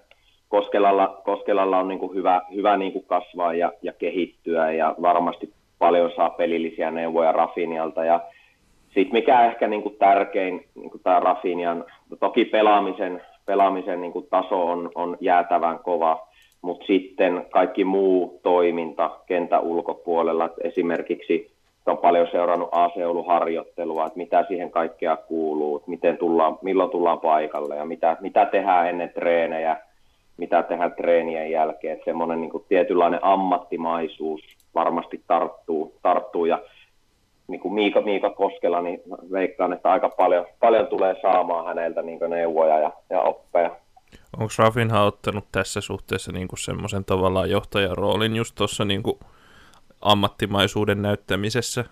Koskelalla, Koskelalla on niinku hyvä, hyvä niinku kasvaa ja, ja kehittyä ja varmasti paljon saa pelillisiä neuvoja Rafinhalta. Ja sitten mikä ehkä niinku tärkein, niinku tämä Rafinhan, toki pelaamisen, pelaamisen niin kuin taso on, on jäätävän kova, mutta sitten kaikki muu toiminta kentän ulkopuolella, että esimerkiksi on paljon seurannut A C Oulun harjoittelua, että mitä siihen kaikkea kuuluu, miten tullaan, milloin tullaan paikalle ja mitä, mitä tehdään ennen treenejä, mitä tehdään treenien jälkeen. Että semmoinen niin kuin tietynlainen ammattimaisuus varmasti tarttuu, tarttuu ja niin kuin Miika, Miika Koskela, niin veikkaan, että aika paljon, paljon tulee saamaan häneltä niin kuin neuvoja ja, ja oppeja. Onko Rafinha ottanut tässä suhteessa niin kuin semmoisen tavallaan johtajan roolin just tuossa niin kuin ammattimaisuuden näyttämisessä?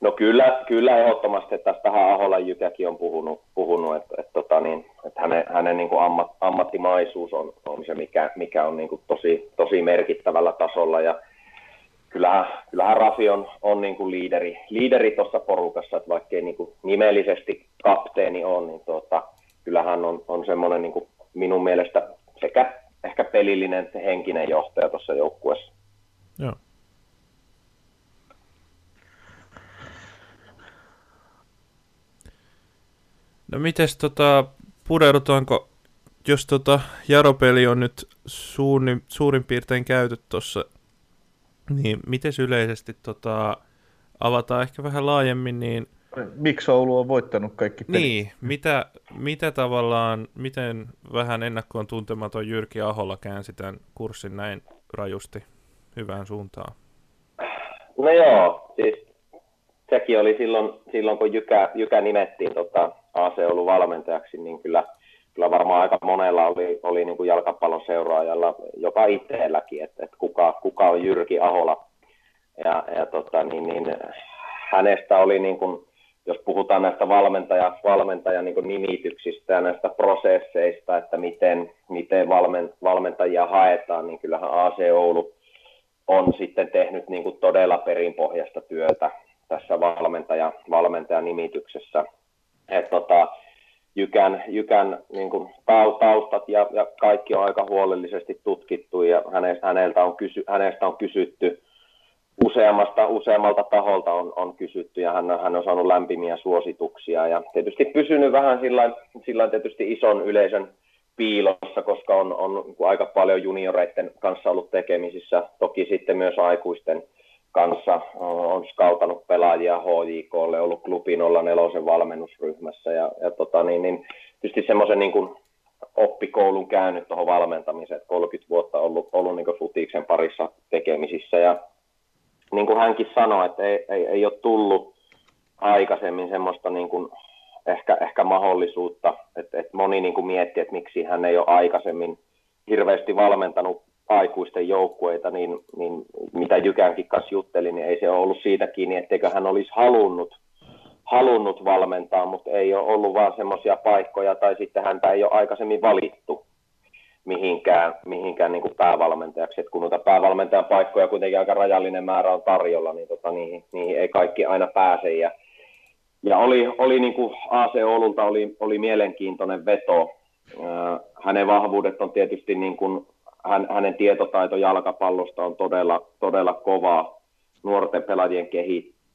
No kyllä, kyllä ehdottomasti, että tästähän Aholan Jykäkin on puhunut, puhunut että, että, tota niin, että hänen, hänen niin kuin ammat, ammattimaisuus on, on se, mikä, mikä on niin kuin tosi, tosi merkittävällä tasolla ja Kyllähän, kyllähän Rafi on, on niin kuin liideri, liideri tuossa porukassa, että vaikkei niin kuin nimellisesti kapteeni on, niin tuota, kyllähän on, on semmoinen niin kuin minun mielestä sekä ehkä pelillinen että henkinen johtaja tuossa joukkueessa. Joo. No mites tota, pureudutaanko, jos tota Jaro-peli on nyt suurin, suurin piirtein käyty tuossa, niin, miten yleisesti tota, avataan ehkä vähän laajemmin, niin... Miksi Oulu on voittanut kaikki pelit? Niin, mitä, mitä tavallaan, miten vähän ennakkoon tuntematon Jyrki Ahola käänsi tämän kurssin näin rajusti hyvään suuntaan? No joo, siis sekin oli silloin, silloin kun Jykä, Jykä nimettiin tota, A C Oulun valmentajaksi, niin kyllä, kyllä varmaan aika monella oli, oli niin kuin jalkapallon seuraajalla, jopa itselläkin, että, että kuka, kuka on Jyrki Ahola. Ja, ja tota, niin, niin, hänestä oli, niin kuin, jos puhutaan näistä valmentaja, valmentajan niin kuin nimityksistä ja näistä prosesseista, että miten, miten valmen, valmentajia haetaan, niin kyllähän A C Oulu on sitten tehnyt niin kuin todella perinpohjaista työtä tässä valmentaja, valmentajan nimityksessä. Et, tota, Jykän, jykän niin kuin taustat ja, ja kaikki on aika huolellisesti tutkittu ja häneltä on kysy, hänestä on kysytty useammasta, useammalta taholta on, on kysytty ja hän, hän on saanut lämpimiä suosituksia ja tietysti pysynyt vähän sillain, sillain tietysti ison yleisön piilossa, koska on, on aika paljon junioreiden kanssa ollut tekemisissä, toki sitten myös aikuisten kanssa on skautanut pelaajia H J K:lle, ollut klubin nolla neljä valmennusryhmässä ja, ja tota niin, niin tietysti semmoisen niin kuin oppikoulun käynyt tuohon valmentamiseen, että kolmekymmentä vuotta ollut, ollut niin kuin futiksen parissa tekemisissä ja niin kuin hänkin sanoi, että ei, ei, ei ole tullut aikaisemmin semmoista niin kuin ehkä, ehkä mahdollisuutta, että, että moni niin kuin miettii, että miksi hän ei ole aikaisemmin hirveästi valmentanut aikuisten joukkueita, niin, niin mitä Jykänkin kanssa jutteli, niin ei se ole ollut siitä kiinni, etteikö hän olisi halunnut, halunnut valmentaa, mutta ei ole ollut vaan semmoisia paikkoja, tai sitten häntä ei ole aikaisemmin valittu mihinkään, mihinkään niin kuin päävalmentajaksi. Et kun noita päävalmentajan paikkoja kuitenkin aika rajallinen määrä on tarjolla, niin tota, niihin, niihin ei kaikki aina pääse. Ja, ja oli, oli niin kuin A C Oululta oli, oli mielenkiintoinen veto. Hänen vahvuudet on tietysti niin kuin hänen tietotaito jalkapallosta on todella, todella kovaa. Nuorten pelaajien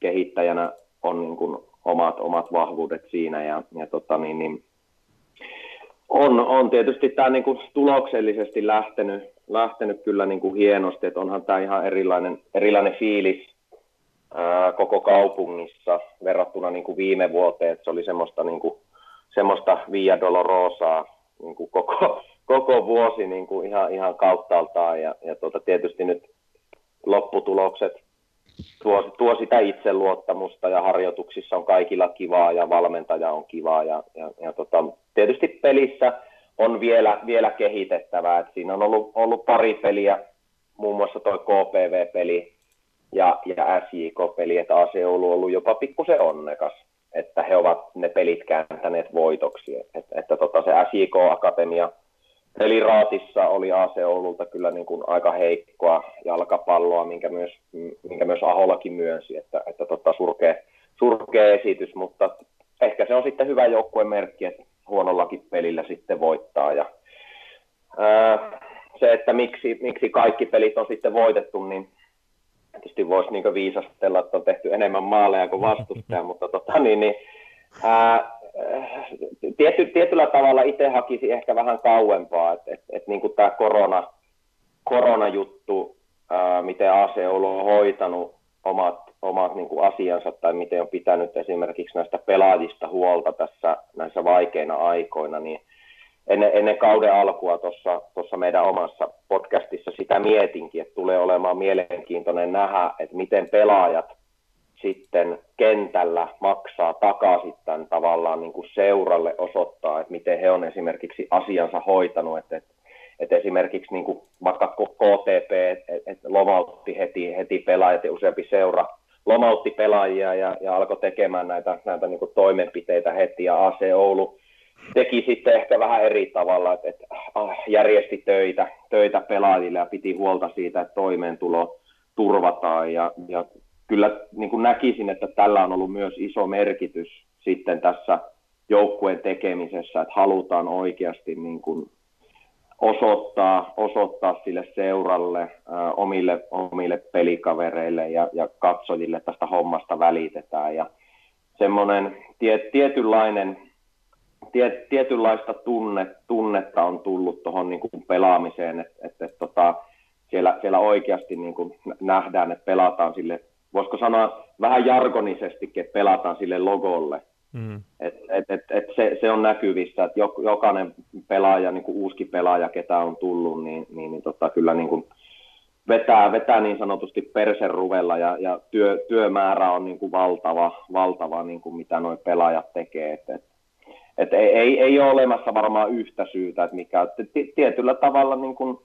kehittäjänä on niin kuin omat, omat vahvuudet siinä. Ja, ja tota niin, niin on, on tietysti tämä niin kuin tuloksellisesti lähtenyt, lähtenyt kyllä niin kuin hienosti. Että onhan tämä ihan erilainen, erilainen fiilis ää, koko kaupungissa verrattuna niin kuin viime vuoteen. Että se oli semmoista, niin kuin, semmoista Via Dolorosaa niin kuin koko... Koko vuosi niin kuin ihan, ihan kauttaaltaan ja, ja tuota, tietysti nyt lopputulokset tuo, tuo sitä itseluottamusta ja harjoituksissa on kaikilla kivaa ja valmentaja on kivaa. Ja, ja, ja tuota, tietysti pelissä on vielä, vielä kehitettävää. Et siinä on ollut, ollut pari peliä, muun muassa tuo K P V-peli ja, ja S J K-peli, että A C Oulu on ollut jopa pikkusen onnekas, että he ovat ne pelit kääntäneet voitoksi. Et, että tuota, se S J K-akatemia eli raatissa oli A C Oululta kyllä niin kuin aika heikkoa jalkapalloa, minkä myös, minkä myös Aholakin myönsi, että, että totta surkea, surkea esitys, mutta ehkä se on sitten hyvä joukkueen merkki, että huonollakin pelillä sitten voittaa. Ja, ää, se, että miksi, miksi kaikki pelit on sitten voitettu, niin tietysti voisi niin kuin viisastella, että on tehty enemmän maaleja kuin vastustaja, mutta tota, niin, niin, ää, Tiety, tietyllä tavalla itse hakisi ehkä vähän kauempaa, että et, et niin kuin tämä korona, koronajuttu, ää, miten A C Oulu on hoitanut omat, omat niin kuin asiansa tai miten on pitänyt esimerkiksi näistä pelaajista huolta tässä näissä vaikeina aikoina, niin ennen, ennen kauden alkua tuossa meidän omassa podcastissa sitä mietinkin, että tulee olemaan mielenkiintoinen nähdä, että miten pelaajat sitten kentällä maksaa takaisin tämän tavallaan niin kuin seuralle osoittaa, että miten he on esimerkiksi asiansa hoitanut, että, että, että esimerkiksi niin kuin vaikka K T P, että, että lomautti heti, heti pelaajat ja useampi seura lomautti pelaajia ja, ja alkoi tekemään näitä, näitä niin kuin toimenpiteitä heti ja A C Oulu teki sitten ehkä vähän eri tavalla, että, että järjesti töitä, töitä pelaajille ja piti huolta siitä, että toimeentulo turvataan ja, ja kyllä niin kuin näkisin, että tällä on ollut myös iso merkitys sitten tässä joukkueen tekemisessä, että halutaan oikeasti niin kuin osoittaa, osoittaa sille seuralle, äh, omille, omille pelikavereille ja, ja katsojille tästä hommasta välitetään. Ja semmoinen tie, tietynlainen, tie, tietynlaista tunne, tunnetta on tullut tuohon niin kuin pelaamiseen, että, että, että tota, siellä, siellä oikeasti niin kuin nähdään, että pelataan sille, voisiko sanoa vähän jargonisestikin, että pelataan sille logolle. Mm. Et, et, et, et se, se on näkyvissä, että jokainen pelaaja, niin kuin uusi pelaaja, ketä on tullut, niin, niin, niin tota, kyllä niin kuin vetää, vetää niin sanotusti persen ruvella ja, ja työ, työmäärä on niin kuin valtava, valtava niin kuin mitä nuo pelaajat tekee. Et, et, et ei, ei, ei ole olemassa varmaan yhtä syytä, että mikä tietyllä tavalla... Niin kuin,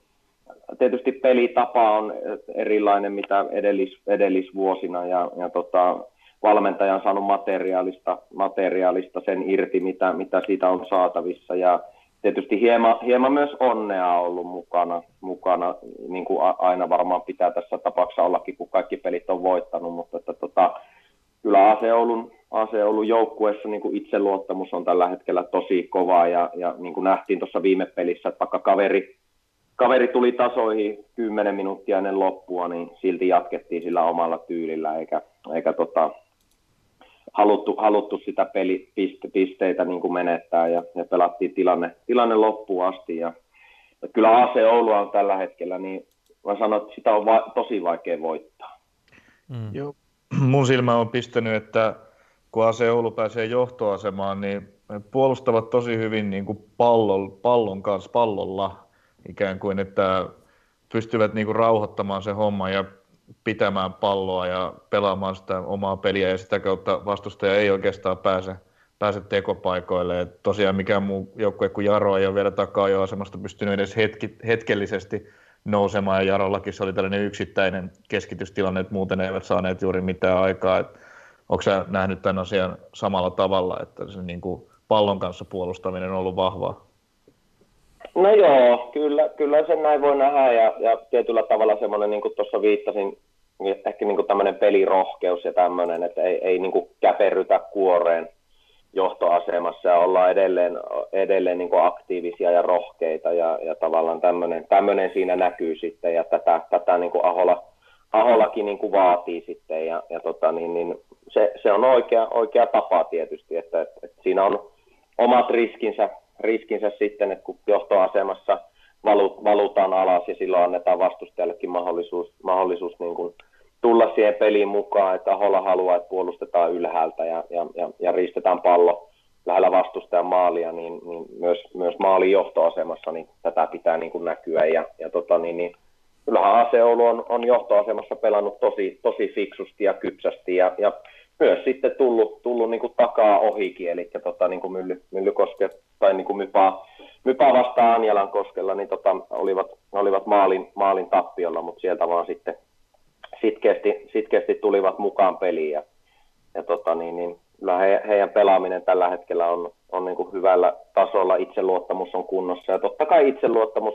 tietysti pelitapa on erilainen mitä edellis, edellisvuosina ja, ja tota, valmentaja on saanut materiaalista, materiaalista sen irti, mitä, mitä siitä on saatavissa. Ja tietysti hieman, hieman myös onnea on ollut mukana, mukana, niin kuin aina varmaan pitää tässä tapauksessa ollakin, kun kaikki pelit on voittanut. Mutta että, tota, kyllä A C Oulun, A C Oulun joukkueessa niin kuin itseluottamus on tällä hetkellä tosi kova ja, ja niin kuin nähtiin tuossa viime pelissä, että vaikka kaveri, Kaveri tuli tasoihin kymmenen minuuttia ennen loppua, niin silti jatkettiin sillä omalla tyylillä, eikä, eikä tota, haluttu, haluttu sitä pelipisteitä niin kuin menettää ja, ja pelattiin tilanne, tilanne loppuun asti. Ja, ja kyllä A C Oulua on tällä hetkellä, niin mä sanon, että sitä on va- tosi vaikea voittaa. Mm. Joo. Mun silmä on pistänyt, että kun A C Oulu pääsee johtoasemaan, niin puolustavat tosi hyvin niin kuin pallon, pallon kanssa pallolla. Ikään kuin, että pystyvät niinku rauhoittamaan sen homman ja pitämään palloa ja pelaamaan sitä omaa peliä ja sitä kautta vastustaja ei oikeastaan pääse, pääse tekopaikoille. Et tosiaan mikään muu joukkue kuin Jaro ei ole vielä takaa jo asemasta pystynyt edes hetki, hetkellisesti nousemaan ja Jarollakin se oli tällainen yksittäinen keskitystilanne, että muuten eivät saaneet juuri mitään aikaa. Onko sä nähnyt tämän asian samalla tavalla, että se niinku pallon kanssa puolustaminen on ollut vahvaa? No joo, kyllä, kyllä sen näin voi nähdä ja, ja tietyllä tavalla semmoinen, niin kuin tuossa viittasin, ehkä niin kuin tämmöinen pelirohkeus ja tämmöinen, että ei, ei niin kuin käperrytä kuoreen johtoasemassa ja ollaan edelleen, edelleen niin kuin aktiivisia ja rohkeita ja, ja tavallaan tämmöinen, tämmöinen siinä näkyy sitten ja tätä, tätä niin kuin Ahola, Aholakin niin kuin vaatii sitten ja, ja tota niin, niin se, se on oikea, oikea tapa tietysti, että, että, että siinä on omat riskinsä. riskinsä sitten, että kun johtoasemassa valutaan alas ja silloin annetaan vastustajallekin mahdollisuus, mahdollisuus niin kuin tulla siihen peliin mukaan, että Ahola haluaa, että puolustetaan ylhäältä ja, ja, ja, ja riistetään pallo lähellä vastustajan maalia, niin, niin myös, myös maalin johtoasemassa niin tätä pitää niin kuin näkyä. Ja, ja tota niin, niin, kyllähän A C Oulu on, on johtoasemassa pelannut tosi, tosi fiksusti ja kypsästi ja, ja myös sitten tullut, tullut niin kuin takaa ohikin, eli tota, niin kuin Mylly, Myllykoske tai niin kuin Mypä, Mypä vastaan Anjalan koskella, niin tota, olivat, olivat maalin, maalin tappiolla, mutta sieltä vaan sitten sitkeästi, sitkeästi tulivat mukaan peliin. Ja, ja tota, niin, niin, he, heidän pelaaminen tällä hetkellä on, on niin kuin hyvällä tasolla, itseluottamus on kunnossa ja totta kai itseluottamus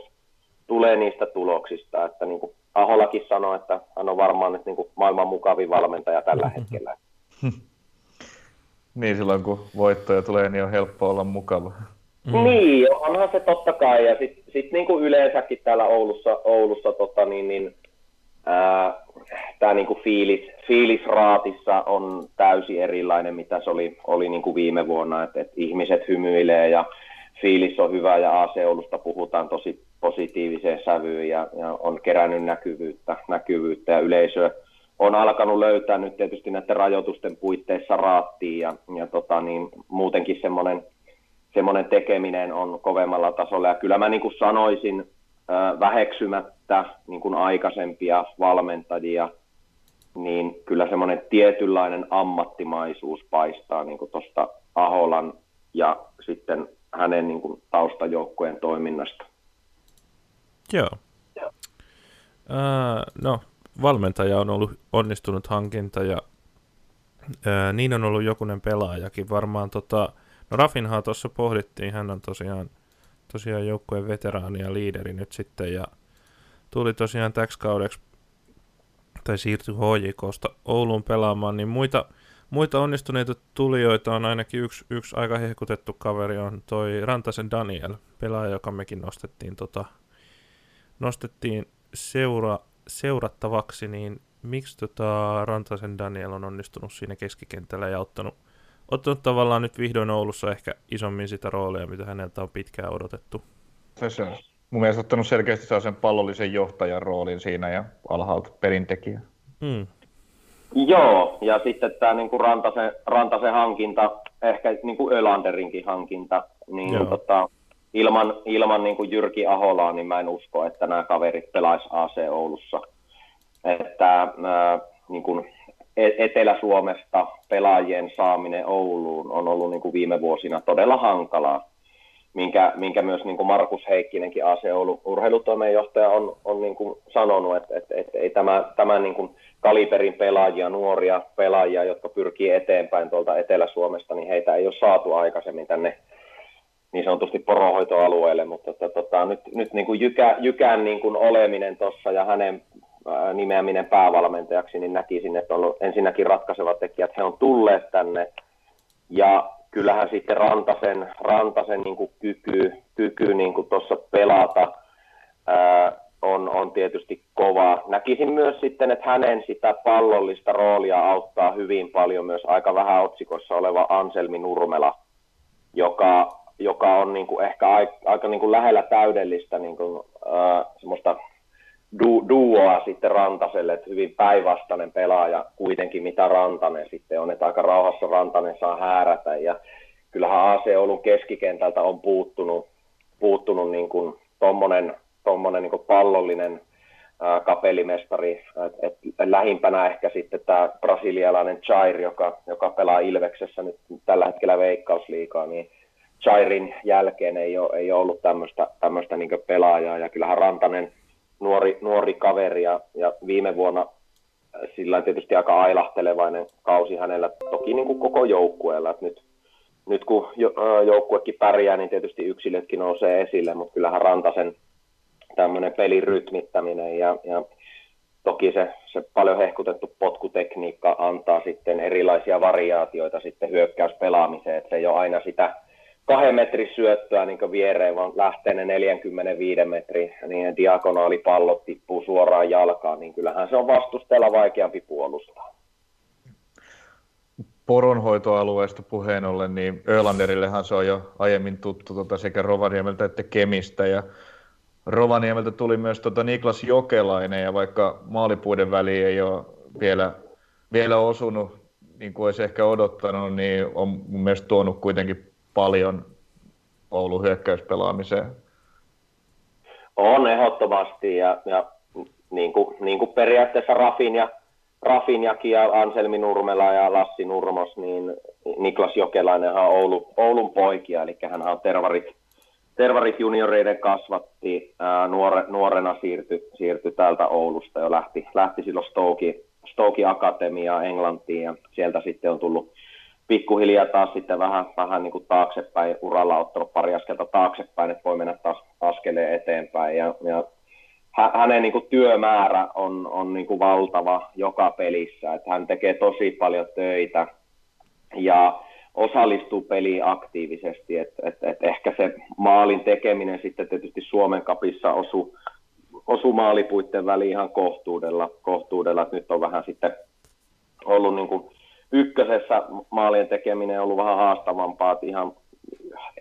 tulee niistä tuloksista, että niin kuin Aholakin sanoi, että hän on varmaan nyt niin kuin maailman mukavin valmentaja tällä hetkellä. Niin silloin kun voittoja tulee, niin on helppo olla mukava. Mm. Niin, onhan se totta kai. Ja sitten sit, niin kuin yleensäkin täällä Oulussa, Oulussa tota, niin, niin, Tämä niinku fiilis, fiilis raatissa on täysin erilainen, mitä se oli, oli niinku viime vuonna, että et ihmiset hymyilee ja fiilis on hyvä ja A C Oulusta puhutaan tosi positiiviseen sävyyn ja, ja on kerännyt näkyvyyttä, näkyvyyttä ja yleisö on alkanut löytää nyt tietysti näiden rajoitusten puitteissa raattiin ja, ja tota niin, muutenkin semmoinen, semmoinen tekeminen on kovemmalla tasolla ja kyllä mä niin kuin sanoisin väheksymättä niin kuin aikaisempia valmentajia, niin kyllä semmoinen tietynlainen ammattimaisuus paistaa niin kuin tuosta Aholan ja sitten hänen niin kuin taustajoukkojen toiminnasta. Joo. Joo. Äh, no, valmentaja on ollut onnistunut hankinta ja äh, niin on ollut jokunen pelaajakin. Varmaan tota, no Rafinhaa tuossa pohdittiin, hän on tosiaan, tosiaan joukkueen veteraani ja liideri nyt sitten ja tuli tosiaan täksi kaudeksi tai siirtyi H J K:sta Ouluun pelaamaan, niin muita, muita onnistuneita tulijoita on ainakin yksi, yksi aika hehkutettu kaveri on toi Rantasen Daniel, pelaaja, joka mekin nostettiin tota nostettiin seura, seurattavaksi, niin miksi tota Rantasen Daniel on onnistunut siinä keskikentällä ja ottanut, ottanut tavallaan nyt vihdoin Oulussa ehkä isommin sitä roolia, mitä häneltä on pitkään odotettu? Se on mun mielestä ottanut selkeästi sen pallollisen johtajan roolin siinä ja alhaalta pelintekijä. Hmm. Joo, ja sitten tämä niinku Rantasen, Rantasen hankinta, ehkä niinku Ölanderinkin hankinta, niin tota... Ilman, ilman niin kuin Jyrki Aholaa, niin mä en usko, että nämä kaverit pelaisivat A C Oulussa. Että, ää, niin kuin Etelä-Suomesta pelaajien saaminen Ouluun on ollut niin kuin viime vuosina todella hankalaa, minkä, minkä myös niin kuin Markus Heikkinenkin A C Oulun urheilutoimenjohtaja on, on niin kuin sanonut, että, että, että ei tämä, tämä niin kuin kaliberin pelaajia, nuoria pelaajia, jotka pyrkii eteenpäin tuolta Etelä-Suomesta, niin heitä ei ole saatu aikaisemmin tänne niin sanotusti poronhoitoalueelle, mutta tota, tota, nyt, nyt niin kuin jykä, Jykän niin kuin oleminen tuossa ja hänen ää, nimeäminen päävalmentajaksi, niin näkisin, että on ensinnäkin ratkaiseva tekijä, että he on tulleet tänne. Ja kyllähän sitten Rantasen, Rantasen niin kuin kyky, kyky niin kuin tuossa pelata ää, on, on tietysti kova. Näkisin myös sitten, että hänen sitä pallollista roolia auttaa hyvin paljon myös aika vähän otsikossa oleva Anselmi Nurmela, joka... joka on niin kuin ehkä aika, aika niin kuin lähellä täydellistä niin kuin, äh, semmoista du- duoa sitten Rantaselle, että hyvin päinvastainen pelaaja kuitenkin, mitä Rantanen sitten on, että aika rauhassa Rantanen saa häärätä, ja kyllähän A C Oulun keskikentältä on puuttunut, puuttunut niin kuin tommonen, tommonen niin kuin pallollinen äh, kapelimestari, että et lähimpänä ehkä sitten tämä brasilialainen Jair, joka, joka pelaa Ilveksessä nyt tällä hetkellä Veikkausliigaa, niin Jairin jälkeen ei ole, ei ole ollut tämmöistä, tämmöistä niin kuin pelaajaa, ja kyllähän Rantanen nuori, nuori kaveri, ja, ja viime vuonna sillä tietysti aika ailahtelevainen kausi hänellä, toki niin kuin koko joukkueella. Nyt, nyt kun joukkuekin pärjää, niin tietysti yksilötkin nousee esille, mutta kyllähän Rantasen tämmöinen pelin rytmittäminen ja, ja toki se, se paljon hehkutettu potkutekniikka antaa sitten erilaisia variaatioita sitten hyökkäyspelaamiseen, että se ei ole aina sitä kahden metrin syöttöä niin viereen, vaan lähtee ne neljänkymmenenviiden metrin, niin diagonaalipallot tippuu suoraan jalkaan, niin kyllähän se on vastustajalla vaikeampi puolustaa. Poronhoitoalueesta puheen ollen, niin Ölanderillehan se on jo aiemmin tuttu tuota, sekä Rovaniemeltä että Kemistä, ja Rovaniemeltä tuli myös tuota Niklas Jokelainen, ja vaikka maalipuiden väliin ei ole vielä, vielä osunut, niin kuin olisi ehkä odottanut, niin on mun mielestä tuonut kuitenkin paljon Oulun hyökkäyspelaamiseen. On ehdottomasti, ja, ja niin, kuin, niin kuin periaatteessa Rafinha, Rafinhakin ja Anselmi Nurmela ja Lassi Nurmos, niin Niklas Jokelainenhan on Oulun, Oulun poikia, eli hänhän on tervarit, tervarit junioreiden kasvatti, ää, nuore, nuorena siirtyi siirty täältä Oulusta ja lähti, lähti silloin Stoke, Stoke Akatemiaan Englantiin, ja sieltä sitten on tullut pikkuhiljaa taas sitten vähän, vähän niin kuin taaksepäin, uralla ottanut pari askelta taaksepäin, että voi mennä taas askeleen eteenpäin. Ja, ja hänen niin kuin työmäärä on, on niin kuin valtava joka pelissä, että hän tekee tosi paljon töitä ja osallistuu peliin aktiivisesti. Et, et, et ehkä se maalin tekeminen sitten tietysti Suomen Cupissa osui osu maalipuitten väliin ihan kohtuudella. kohtuudella. Nyt on vähän sitten ollut niin kuin ykkösessä maalien tekeminen on ollut vähän haastavampaa. Että ihan,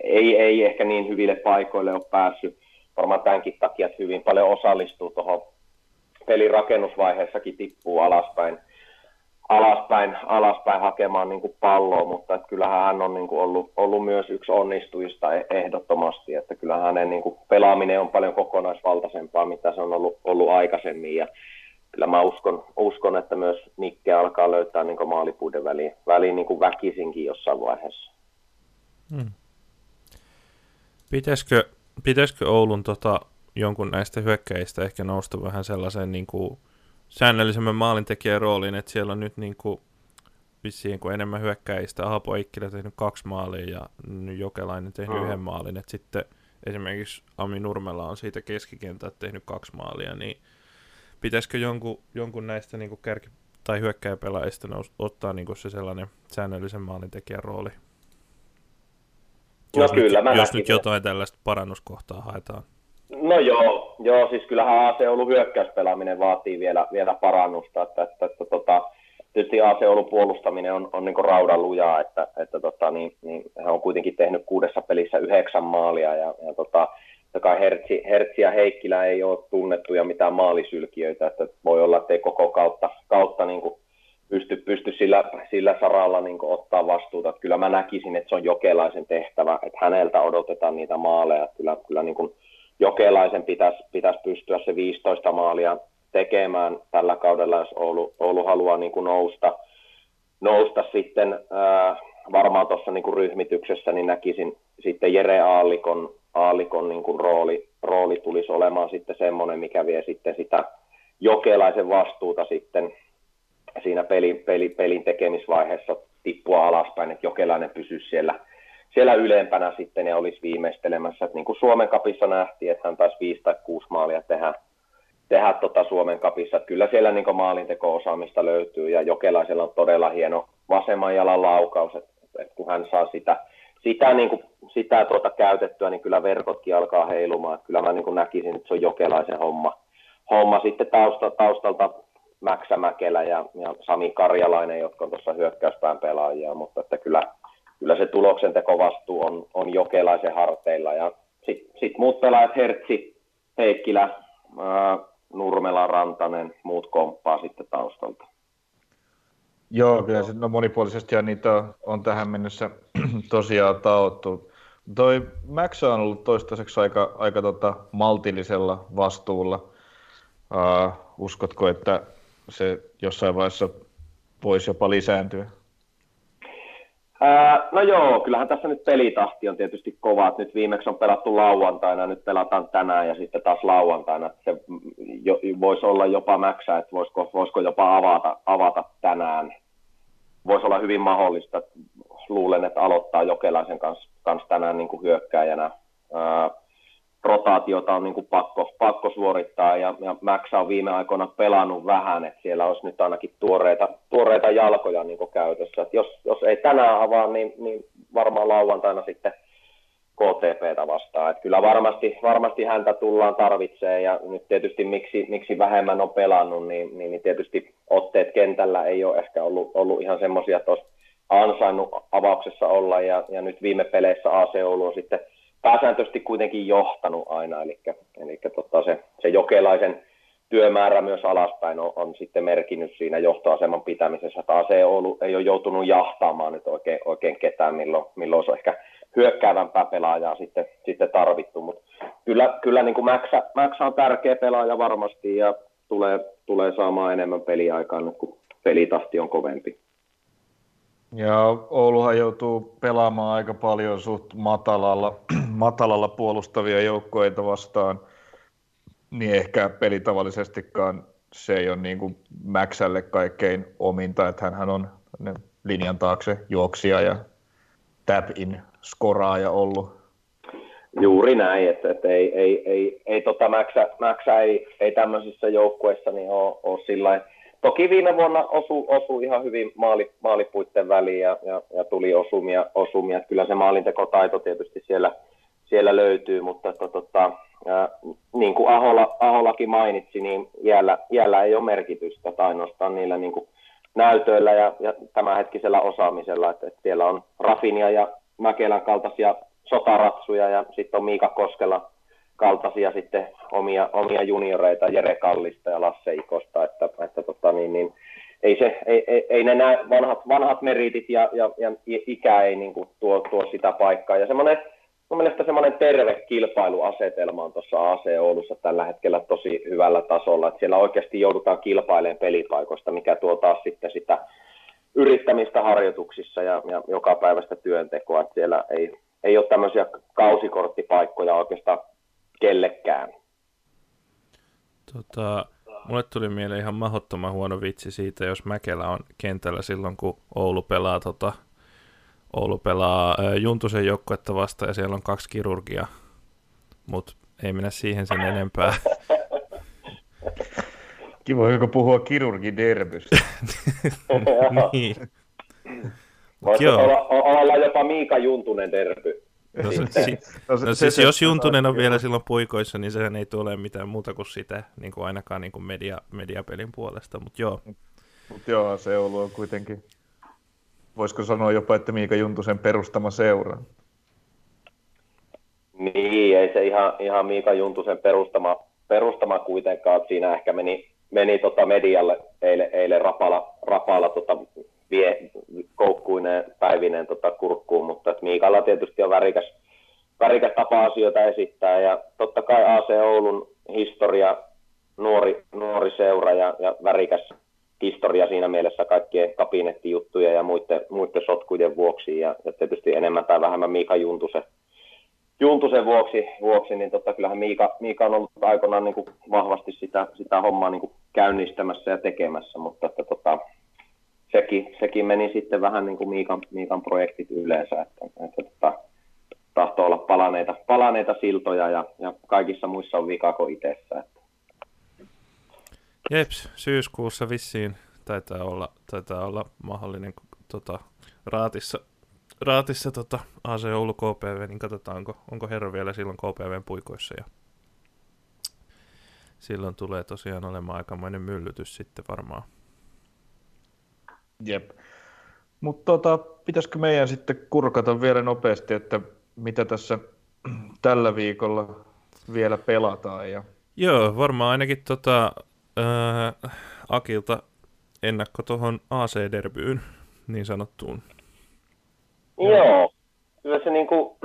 ei, ei ehkä niin hyville paikoille ole päässyt. Varmaan tämänkin takia, että hyvin paljon osallistuu tuohon pelin rakennusvaiheessakin, tippuu alaspäin, alaspäin, alaspäin hakemaan niin kuin palloa, mutta kyllähän hän on niin kuin ollut, ollut myös yksi onnistujista ehdottomasti, että kyllähän hänen niin kuin pelaaminen on paljon kokonaisvaltaisempaa, mitä se on ollut, ollut aikaisemmin, ja kyllä mä uskon, uskon että myös Nikke alkaa löytää niin kuin maalipuiden väliin, väliin niin kuin väkisinkin jossain vaiheessa. Hmm. Pitäisikö Pitäisikö Oulun tota, jonkun näistä hyökkäistä ehkä nousta vähän sellaiseen niin kuin säännöllisemmän maalintekijän rooliin, että siellä on nyt niin kuin, vissiin kuin enemmän hyökkäistä. Haapo Eikkilä tehnyt kaksi maalia ja Jokelainen tehnyt yhden maalin. Et sitten esimerkiksi Ami Nurmela on siitä keskikentältä tehnyt kaksi maalia, niin pitäisikö jonkun, jonkun näistä niin kuin kärki- tai hyökkäjäpelaajista nous- ottaa niin kuin se sellainen säännöllisen maalintekijän rooli? Jos, no nyt, kyllä, jos nyt jotain tällaista parannuskohtaa haetaan. No joo, joo siis kyllähän A C Oulun hyökkäyspelaaminen vaatii vielä, vielä parannusta. Että, että, että, tota, tietysti A C Oulun puolustaminen on, on niin raudan lujaa, että, että tota, niin, niin, hän on kuitenkin tehnyt kuudessa pelissä yhdeksän maalia. Ja, ja tota, kai Hertsi, Hertsi ja Heikkilä ei ole tunnettuja mitään maalisylkijöitä. Että voi olla, että ei koko kautta, kautta niin kuin Pysty, pysty sillä, sillä saralla niin kuin ottaa vastuuta. Että kyllä mä näkisin, että se on Jokelaisen tehtävä, että häneltä odotetaan niitä maaleja. Kyllä, kyllä niin kuin Jokelaisen pitäisi, pitäisi pystyä se viisitoista maalia tekemään tällä kaudella, jos Oulu, Oulu haluaa niin kuin nousta, nousta sitten ää, varmaan tuossa niin kuin ryhmityksessä, niin näkisin sitten Jere Aallikon, Aallikon niin kuin rooli, rooli tulisi olemaan sitten semmoinen, mikä vie sitten sitä Jokelaisen vastuuta sitten siinä pelin, pelin, pelin tekemisvaiheessa tippua alaspäin, että Jokelainen pysyisi siellä, siellä ylempänä sitten ja olisi viimeistelemässä. Että niin kuin Suomen Cupissa nähtiin, että hän taisi viisi tai kuusi maalia tehdä, tehdä tota Suomen Cupissa. Kyllä siellä niin kuin maalinteko-osaamista löytyy ja Jokelaisella on todella hieno vasemman jalan laukaus. Että, että kun hän saa sitä, sitä, niin kuin, sitä tuota käytettyä, niin kyllä verkotkin alkaa heilumaan. Että kyllä mä niin kuin näkisin, että se on Jokelaisen homma, homma sitten tausta, taustalta. Mäksä Mäkelä ja, ja Sami Karjalainen, jotka on tuossa hyökkäyspään pelaajia, mutta että kyllä, kyllä se tuloksentekovastuu on, on Jokelaisen harteilla. Ja sitten sit muut pelaajat, Hertsi, Heikkilä, ää, Nurmela, Rantanen, muut komppaa sitten taustalta. Joo, kyllä se, no monipuolisesti ja niitä on tähän mennessä tosiaan taottu. Toi Mäksä on ollut toistaiseksi aika, aika tota, maltillisella vastuulla. Ää, uskotko, että se jossain vaiheessa voisi jopa lisääntyä? Ää, no joo, kyllähän tässä nyt pelitahti on tietysti kova. Nyt viimeksi on pelattu lauantaina, nyt pelataan tänään ja sitten taas lauantaina. Se jo, voisi olla jopa Mäksä, että voisiko, voisiko jopa avata, avata tänään. Voisi olla hyvin mahdollista. Luulen, että aloittaa Jokelaisen kanssa, kanssa tänään niin kuin hyökkääjänä. Ää, rotaatiota on niin kuin pakko, pakko suorittaa, ja, ja Mäksä on viime aikoina pelannut vähän, että siellä olisi nyt ainakin tuoreita, tuoreita jalkoja niin kuin käytössä. Et jos, jos ei tänään avaa, niin, niin varmaan lauantaina sitten K T P:tä vastaan. Et kyllä varmasti, varmasti häntä tullaan tarvitsemaan, ja nyt tietysti miksi, miksi vähemmän on pelannut, niin, niin, niin tietysti otteet kentällä ei ole ehkä ollut, ollut ihan semmoisia, että olisi ansainnut avauksessa olla, ja, ja nyt viime peleissä A C Oulu on sitten pääsääntöisesti kuitenkin johtanut aina, eli, eli tota se, se Jokelaisen työmäärä myös alaspäin on, on sitten merkinnyt siinä johtoaseman pitämisessä. Taas ei, ollut, ei ole joutunut jahtaamaan nyt oikein, oikein ketään, milloin, milloin olisi ehkä hyökkäävämpää pelaajaa sitten, sitten tarvittu. Mut kyllä kyllä niin kuin Mäksä, Mäksä on tärkeä pelaaja varmasti ja tulee, tulee saamaan enemmän peliaikaa nyt, kun pelitahti on kovempi. Ja Ouluhan joutuu pelaamaan aika paljon suht matalalla, matalalla puolustavia joukkoita vastaan, niin ehkä pelitavallisestikaan se ei ole niin kuin Mäksälle kaikkein ominta, että hänhän on linjan taakse juoksija ja tap-in skoraaja ollut. Juuri näin, että, että ei, ei, ei, ei, tota Mäksä, Mäksä ei, ei tämmöisissä joukkueissa niin ole, ole sillain. Toki viime vuonna osui osu ihan hyvin maali, maalipuitten väliin ja, ja, ja tuli osumia, osumia. Kyllä se maalintekotaito tietysti siellä, siellä löytyy, mutta to, to, to, Ää, niin kuin Ahola, Aholakin mainitsi, niin iällä, iällä ei ole merkitystä, tai ainoastaan niillä niin kuin näytöillä ja, ja tämänhetkisellä osaamisella. Että, että siellä on Rafinha ja Mäkelän kaltaisia sotaratsuja, ja sitten on Miika Koskela kaltaisia sitten omia, omia junioreita, Jere Kallista ja Lasse Ikosta, että, että tota niin, niin, ei, se, ei, ei, ei ne nää vanhat, vanhat meritit ja, ja, ja ikä ei niin kuin tuo, tuo sitä paikkaa. Ja semmoinen, mun mielestä semmoinen terve kilpailuasetelma on tuossa A C Oulussa tällä hetkellä tosi hyvällä tasolla, että siellä oikeasti joudutaan kilpailemaan pelipaikoista, mikä tuo taas sitten sitä yrittämistä harjoituksissa ja, ja joka päivästä työntekoa, että siellä ei, ei ole tämmöisiä kausikorttipaikkoja oikeastaan kellekään. Tota, mulle tuli mieleen ihan mahdottoman huono vitsi siitä, jos Mäkelä on kentällä silloin, kun Oulu pelaa, tota, Oulu pelaa ää, Juntusen joukkuetta vastaan ja siellä on kaksi kirurgiaa, mutta ei mennä siihen sen enempää. Kiva, joka puhua kirurgiderbystä. Niin. Voisi olla, olla jopa Miika Juntunen derby. No, se, no, se, no siis se, jos Juntunen on vielä silloin puikoissa, niin sehän ei tule mitään muuta kuin sitä, niin kuin ainakaan niin kuin media, mediapelin puolesta, mutta joo. Mutta joo, se Oulu on kuitenkin, voisiko sanoa jopa, että Miika Juntusen perustama seura? Niin, ei se ihan, ihan Miika Juntusen perustama, perustama kuitenkaan, siinä ehkä meni, meni tota medialle eilen eile rapala, rapala tota, vie koukkuineen päivineen tota kurkkuun, mutta Miikalla tietysti on värikäs, värikäs tapa asioita esittää, ja totta kai A C Oulun historia, nuori, nuori seura ja, ja värikäs historia siinä mielessä kaikkien kabinettijuttuja ja muiden, muiden sotkujen vuoksi, ja, ja tietysti enemmän tai vähemmän Miika Juntusen, Juntusen vuoksi, vuoksi, niin totta kyllähän Miika, Miika on ollut aikoinaan niin kuin vahvasti sitä, sitä hommaa niin kuin käynnistämässä ja tekemässä, mutta että tota, Sekin, sekin meni sitten vähän niin kuin Miikan, Miikan projektit yleensä, että, että, että tahtoo olla palaneita, palaneita siltoja ja, ja kaikissa muissa on vikaa kuin itsessä. Että. Jeps, syyskuussa vissiin taitaa olla, taitaa olla mahdollinen tota, raatissa, raatissa tota, A C Oulu K P V, niin katsotaan onko, onko herra vielä silloin K P V:n puikoissa. Ja silloin tulee tosiaan olemaan aikamoinen myllytys sitten varmaan. Jep. Mutta tota, pitäisikö meidän sitten kurkata vielä nopeasti, että mitä tässä tällä viikolla vielä pelataan? Ja... Joo, varmaan ainakin tota, äh, Akilta ennakko tuohon A C-derbyyn niin sanottuun. Joo, kyllä se niinku,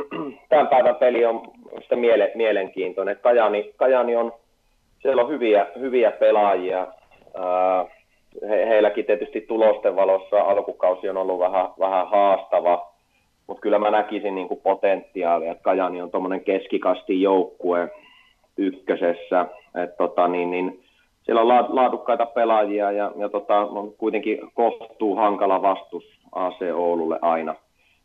tämän päivän peli on sitä miele- mielenkiintoinen. Kajani, Kajani on, siellä on hyviä, hyviä pelaajia. Äh, He, heilläkin tietysti tulosten valossa alkukausi on ollut vähän, vähän haastava, mutta kyllä mä näkisin niin kuin potentiaalia, että Kajani on tuommoinen keskikasti joukkue ykkösessä, että tota, niin, niin, siellä on laadukkaita pelaajia ja, ja tota, on kuitenkin kohtuu hankala vastus A C Oululle aina.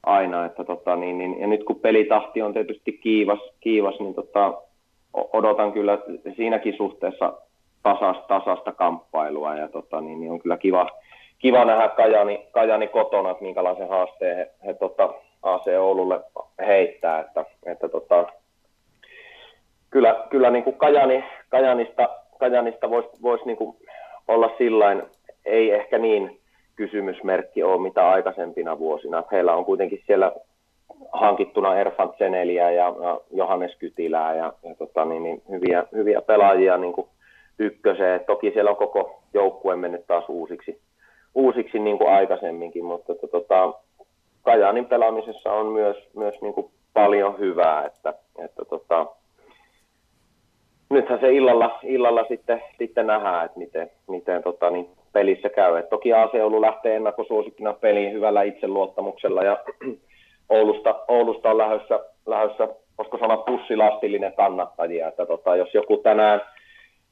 aina että tota, niin, niin, ja nyt kun pelitahti on tietysti kiivas, kiivas niin tota, odotan kyllä siinäkin suhteessa tasasta, tasasta kamppailua ja tota, niin, niin on kyllä kiva, kiva nähdä Kajani, Kajani kotona, että minkälaisen haasteen he, he tota, A C Oululle heittää. Että, että, tota, kyllä kyllä niin kuin Kajani, Kajanista, Kajanista voisi vois niin kuin olla sillain, ei ehkä niin kysymysmerkki ole mitä aikaisempina vuosina. Heillä on kuitenkin siellä hankittuna Erfan Zeneliä ja, ja Johannes Kytilää ja, ja tota, niin, niin, hyviä, hyviä pelaajia niin kuin ykköseen. Toki siellä on koko joukkue mennyt taas uusiksi, uusiksi niin kuin aikaisemminkin, mutta että, tota, Kajaanin pelaamisessa on myös, myös niin kuin paljon hyvää. Että, että, tota, nythän se illalla, illalla sitten, sitten nähdään, että miten, miten tota, niin pelissä käy. Et toki A C Oulu lähtee ennakkosuosikkina peliin hyvällä itseluottamuksella ja Oulusta, Oulusta on lähdössä, lähdössä voisiko sanoa pussilastillinen kannattajia. Että, tota, jos joku tänään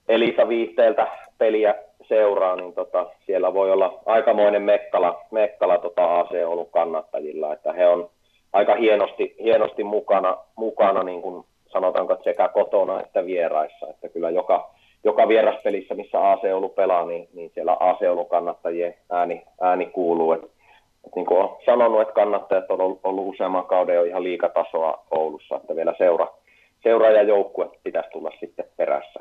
Elisa Viihteeltä peliä seuraa, niin tota, siellä voi olla aikamoinen mekkala, mekkala tota A C Oulun kannattajilla, että he on aika hienosti, hienosti mukana, mukana niin kuin sanotaanko sekä kotona että vieraissa, että kyllä joka, joka vieraspelissä, missä A C Oulu pelaa, niin, niin siellä A C Oulun kannattajien ääni, ääni kuuluu, että et niin kuin olen sanonut, että kannattajat on ollut, ollut useamman kauden jo ihan liigatasoa Oulussa, että vielä seura seuraajajoukkue pitäisi tulla sitten perässä.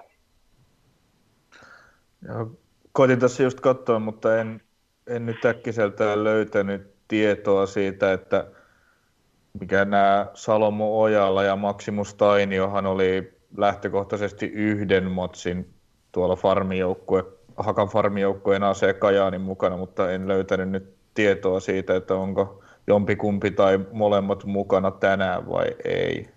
Joo, koitin tässä just katsoa, mutta en, en nyt äkkiseltään löytänyt tietoa siitä, että mikä nämä Salomo Ojala ja Maximus Tainiohan oli lähtökohtaisesti yhden motsin tuolla farmijoukkue, Hakan farmijoukkueen A C Kajaanin mukana, mutta en löytänyt nyt tietoa siitä, että onko jompikumpi tai molemmat mukana tänään vai ei.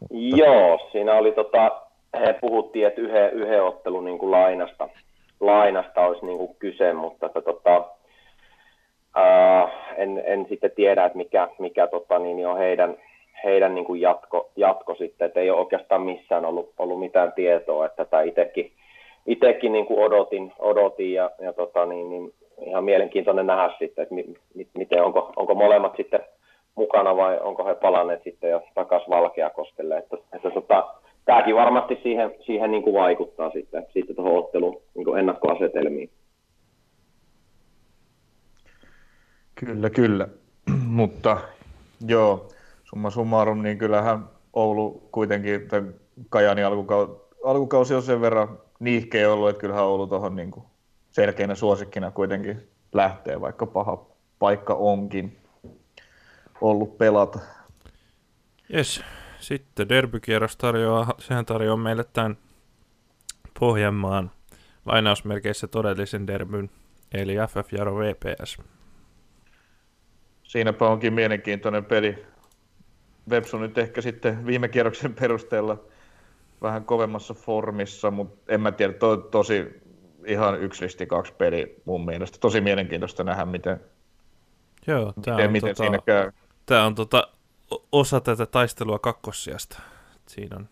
Mutta... Joo, siinä oli, tota, he puhuttiin, että yhden, yhden ottelun niin kuin lainasta, lainasta olisi niin kuin kyse, mutta että, tota, ää, en, en sitten tiedä, että mikä, mikä tota, niin on heidän, heidän niin kuin jatko, jatko sitten, että ei ole oikeastaan missään ollut, ollut mitään tietoa, että tätä itsekin, itsekin niin kuin odotin, odotin ja, ja tota, niin, niin, ihan mielenkiintoinen nähdä sitten, että mi, mi, miten, onko, onko molemmat sitten mukana vai onko he palanneet sitten jo takaisin Valkeakoskelle. Että, että tota, tämäkin varmasti siihen, siihen niin kuin vaikuttaa sitten, sitten tuohon otteluun niin kuin ennakkoasetelmiin. Kyllä, kyllä. Mutta joo, summa summarum, niin kyllähän Oulu kuitenkin, tai Kajaanin alkukausi, alkukausi on sen verran niihkeä ollut, että kyllähän Oulu tuohon niin kuin selkeänä suosikkina kuitenkin lähtee, vaikka paha paikka onkin ollut pelata. Jes, sitten derbykierros tarjoaa, sehän tarjoaa meille tämän Pohjanmaan lainausmerkeissä todellisen derbyn, eli F F Jaro V P S. Siinäpä onkin mielenkiintoinen peli. Vepsu nyt ehkä sitten viime kierroksen perusteella vähän kovemmassa formissa, mutta en mä tiedä, to, tosi ihan yksi risti kaksi peli mun mielestä. Tosi mielenkiintoista nähdä, miten, Joo, tää miten, on miten tota, siinä käy. Tämä on tota, osa tätä taistelua kakkossijasta. Siinä on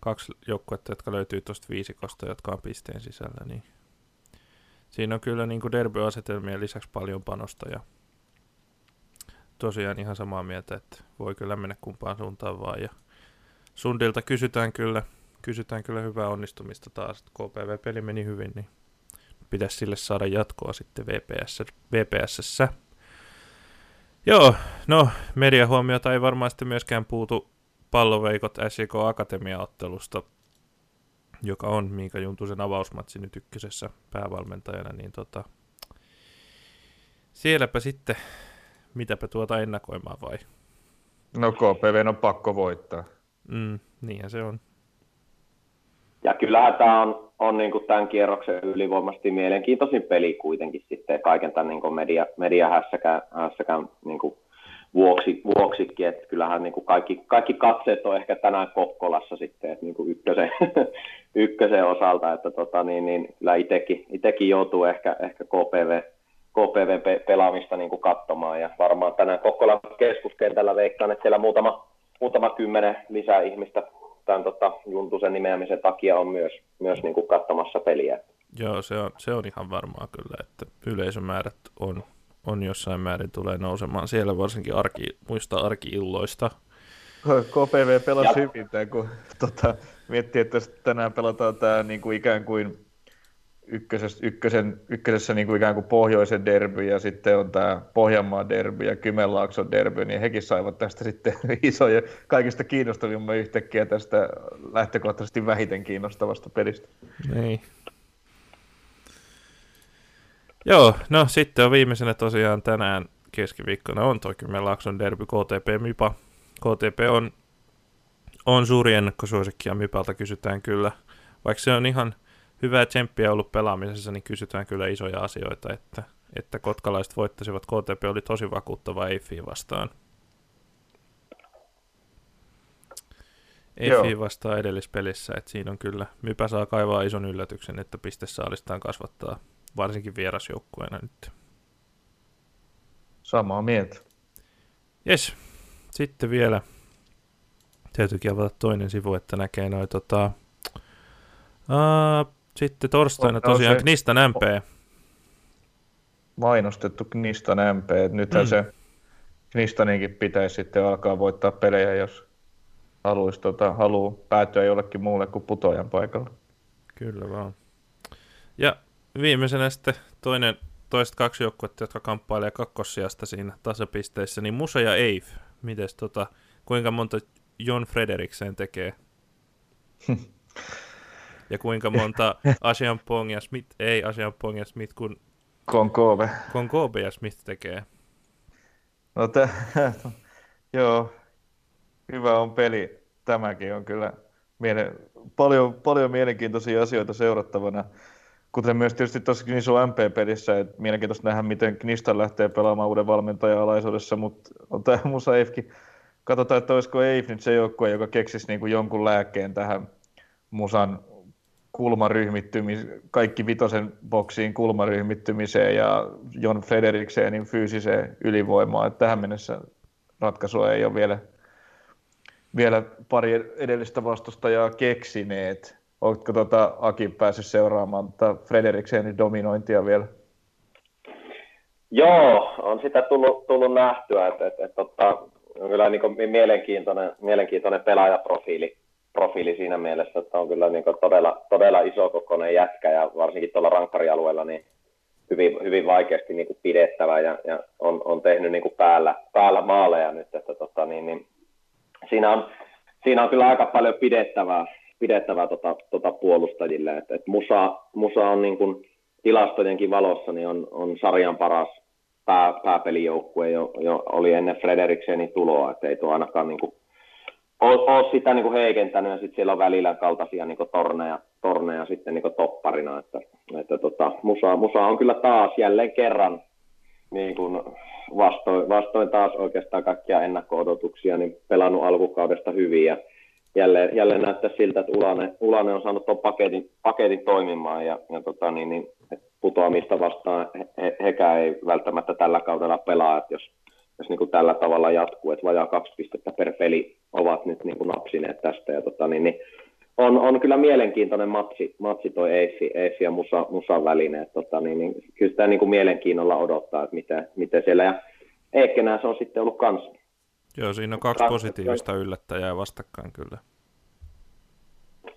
kaksi joukkuetta, jotka löytyy tuosta viisikosta, jotka on pisteen sisällä. Niin. Siinä on kyllä niin kuin derby-asetelmien lisäksi paljon panosta ja tosiaan ihan samaa mieltä, että voi kyllä mennä kumpaan suuntaan vaan. Ja Sundilta kysytään kyllä, kysytään kyllä hyvää onnistumista taas. K P V-peli meni hyvin, niin pitäisi sille saada jatkoa sitten V P S-ssä. Joo, no mediahuomiota ei varmaan sitten myöskään puutu palloveikot S J K Akatemia-ottelusta, joka on Miika Juntusen avausmatsi nyt ykkösessä päävalmentajana. Niin tota, sielläpä sitten, mitäpä tuota ennakoimaan vai? No K P V on pakko voittaa. Mm, niinhän se on. Ja kyllähän tämä on, on niin kuin tämän kierroksen ylivoimaisesti mielenkiintoisin peli kuitenkin sitten kaiken tämän niin kuin media, mediahässäkään hässäkään, niin kuin vuoksi, vuoksikin, että kyllähän niin kuin kaikki, kaikki katseet on ehkä tänään Kokkolassa sitten, että niin kuin ykkösen, ykkösen osalta, että tota niin, niin, kyllä itsekin, itsekin joutuu ehkä, ehkä K P V, K P V-pelaamista niin kuin katsomaan ja varmaan tänään Kokkolan keskuskentällä veikkaan, että siellä muutama, muutama kymmenen lisää ihmistä tämän tota, Juntusen nimeämisen takia on myös, myös niin kuin katsomassa peliä. Joo, se on, se on ihan varmaa kyllä, että yleisömäärät on, on jossain määrin tulee nousemaan siellä varsinkin arki, muista arki-illoista. K P V pelasi ja... hyvin, tämän, kun tota, miettii, että tänään pelataan tämä niin kuin ikään kuin ykkösessä, ykkösen, ykkösessä niin kuin ikään kuin pohjoisen derby ja sitten on tämä Pohjanmaan derby ja Kymenlaakson derby, niin hekin saivat tästä sitten isoja, kaikista kiinnostavimman yhtäkkiä tästä lähtökohtaisesti vähiten kiinnostavasta pelistä. Niin. Joo, no sitten on viimeisenä tosiaan tänään keskiviikkona on tuo Kymenlaakson derby K T P Mipa. K T P on, on suuri ennakkosuosikki ja Mipalta kysytään kyllä, vaikka se on ihan hyvää tsemppiä ollut pelaamisessa, niin kysytään kyllä isoja asioita, että, että kotkalaiset voittaisivat. K T P oli tosi vakuuttava Eiffiä vastaan. Eiffiä vastaan edellispelissä, että siinä on kyllä. Mypä saa kaivaa ison yllätyksen, että pistesaalistaan kasvattaa, varsinkin vierasjoukkueena nyt. Samaa mieltä. Jes, sitten vielä täytyykin avata toinen sivu, että näkee noin tota... Uh, Sitten torstaina tosiaan se, Gnistan M P. Mainostettu Gnistan M P. Nythän mm. se Gnistaninkin pitäisi sitten alkaa voittaa pelejä, jos haluaisi tota, haluaa päätyä jollekin muulle kuin putoajan paikalle. Kyllä vaan. Ja viimeisenä sitten toinen, toiset kaksi joukkuetta, jotka kamppailee kakkossijasta siinä tasapisteissä, niin Musa ja Eif. Mites tota, kuinka monta John Frederiksen tekee? Ja kuinka monta Acheampong ja Smith, ei Acheampong ja Smith, kun Konkobe. Konkobe ja Smith tekee? No t- joo, hyvä on peli. Tämäkin on kyllä miele- paljon, paljon mielenkiintoisia asioita seurattavana. Kuten myös tietysti tuossa Gnisun M P-pelissä, että mielenkiintoista nähdä, miten Gnistan lähtee pelaamaan uuden valmentajan alaisuudessa, mutta on tämä Musa Eifkin. Katsotaan, että olisiko Eif nyt se joukkue, joka keksisi niin kuin jonkun lääkkeen tähän Musan kulmaryhmittymiseen, kaikki vitosen boksiin kulmaryhmittymiseen ja John Frederiksenin fyysiseen ylivoimaan. Että tähän mennessä ratkaisua ei ole vielä, vielä pari edellistä vastustajaa keksineet. Oletko tuota Akin päässyt seuraamaan Frederiksenin dominointia vielä? Joo, on sitä tullut, tullut nähtyä, että, että, että on kyllä niin kuin mielenkiintoinen, mielenkiintoinen pelaajaprofiili profiili siinä mielessä, että on kyllä niin kuin todella, todella isokokoinen jätkä ja varsinkin tuolla rankkarialueella niin hyvin, hyvin vaikeasti niin kuin pidettävä ja, ja on, on tehnyt niin kuin päällä, päällä maaleja nyt. Että, tota, niin, niin, siinä, on, siinä on kyllä aika paljon pidettävää. pidettävää tota, tota puolustajille, että et Musa, Musa on niin kun tilastojenkin valossa niin on, on sarjan paras pää, pääpelijoukkue, jo, jo oli ennen Frederiksenin tuloa, että ei tuo ainakaan niin kun, ole, ole sitä niin kun heikentänyt, ja sitten siellä on välillä kaltaisia niin kun torneja, torneja sitten niin kun topparina, että, että tota, Musa, Musa on kyllä taas jälleen kerran niin kun vastoin, vastoin taas oikeastaan kaikkia ennakko-odotuksia, niin pelannut alkukaudesta hyvin, ja Jälleen, jälleen näyttää siltä, että Ulanen, Ulanen on saanut tuon paketin, paketin toimimaan ja, ja tota niin, niin, putoamista vastaan he, hekään ei välttämättä tällä kaudella pelaa, että jos, jos niin kuin tällä tavalla jatkuu, että vajaa kaksi pistettä per peli ovat nyt niin kuin napsineet tästä. Ja tota niin, niin on, on kyllä mielenkiintoinen matsi, matsi toi Eiffi, Eiffi ja Musa, Musan väline. Tota niin, niin, kyllä sitä niin kuin mielenkiinnolla odottaa, että miten, miten siellä, ja Eekkenä se on sitten ollut kanssa. Joo, siinä on kaksi positiivista yllättäjää vastakkain kyllä.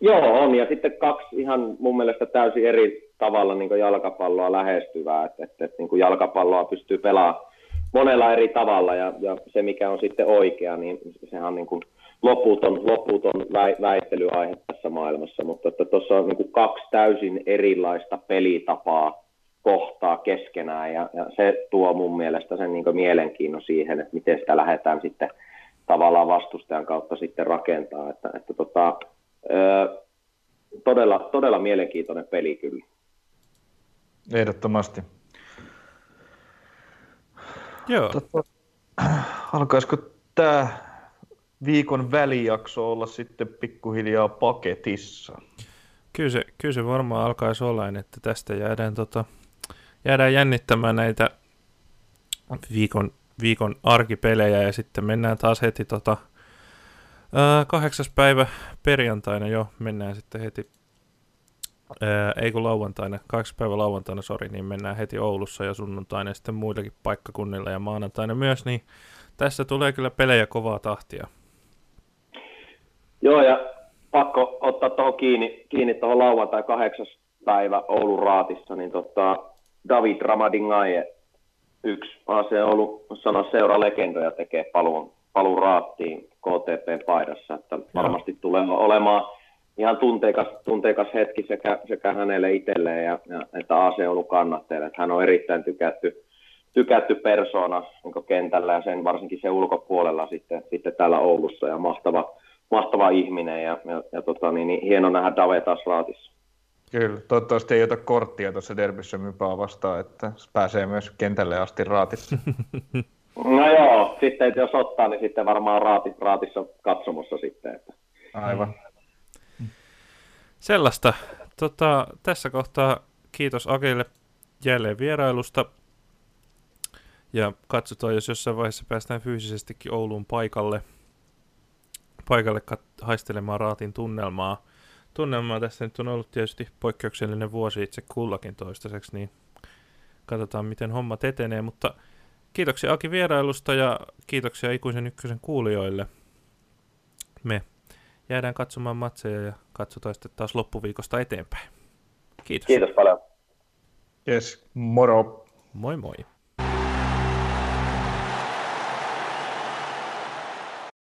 Joo, on. Ja sitten kaksi ihan mun mielestä täysin eri tavalla niin kuin jalkapalloa lähestyvää. Että et, et, niin kuin jalkapalloa pystyy pelaamaan monella eri tavalla. Ja, ja se, mikä on sitten oikea, niin sehän on niin kuin loputon, loputon väittelyaihe tässä maailmassa. Mutta tuossa on niin kuin kaksi täysin erilaista pelitapaa kohtaa keskenään, ja, ja se tuo mun mielestä sen niin kuin mielenkiinnon siihen, että miten sitä lähdetään sitten tavallaan vastustajan kautta sitten rakentaa, että, että tota, ö, todella, todella mielenkiintoinen peli kyllä. Ehdottomasti. Joo. Tota, alkaisiko tämä viikon välijakso olla sitten pikkuhiljaa paketissa? Kyllä se, kyllä se varmaan alkaisi olla, että tästä jäädään tota jäädään jännittämään näitä viikon, viikon arkipelejä, ja sitten mennään taas heti tota, ää, kahdeksas päivä perjantaina jo, mennään sitten heti, ää, ei kun lauantaina, kahdeksas päivä lauantaina, sori, niin mennään heti Oulussa ja sunnuntaina ja sitten muillakin paikkakunnilla ja maanantaina myös, niin tässä tulee kyllä pelejä kovaa tahtia. Joo, ja pakko ottaa tuohon kiinni, kiinni tuohon lauantai kahdeksas päivä Oulun raatissa, niin tota, David Ramadi yksi A C Oulu sana seura legendoja tekee paluun, paluun raattiin K T P paidassa, että varmasti tulee olemaan ihan tunteikas, tunteikas hetki sekä, sekä hänelle itselleen ja, ja että A C Oulu kannattajille, että hän on erittäin tykätty, tykätty persoona niin kentällä ja sen, varsinkin sen ulkopuolella sitten, sitten täällä Oulussa, ja mahtava, mahtava ihminen ja, ja, ja tota, niin, niin, hieno nähdä Dave taas raatissa. Kyllä, toivottavasti ei ota korttia tuossa derbyssä Mypää vastaan, että pääsee myös kentälle asti raatissa. No joo, sitten jos ottaa, niin sitten varmaan raati, raatissa katsomossa sitten. Että. Aivan. Sellaista. Tota, tässä kohtaa kiitos Akille jälleen vierailusta. Ja katsotaan, jos jossain vaiheessa päästään fyysisestikin Ouluun paikalle, paikalle kat- haistelemaan raatin tunnelmaa. Tunnelmaa tässä nyt on ollut tietysti poikkeuksellinen vuosi itse kullakin toistaiseksi, niin katsotaan miten hommat etenee, mutta kiitoksia Aki vierailusta ja kiitoksia Ikuisen Ykkösen kuulijoille. Me jäädään katsomaan matseja ja katsotaan sitten taas loppuviikosta eteenpäin. Kiitos. Kiitos paljon. Yes, moro. Moi moi.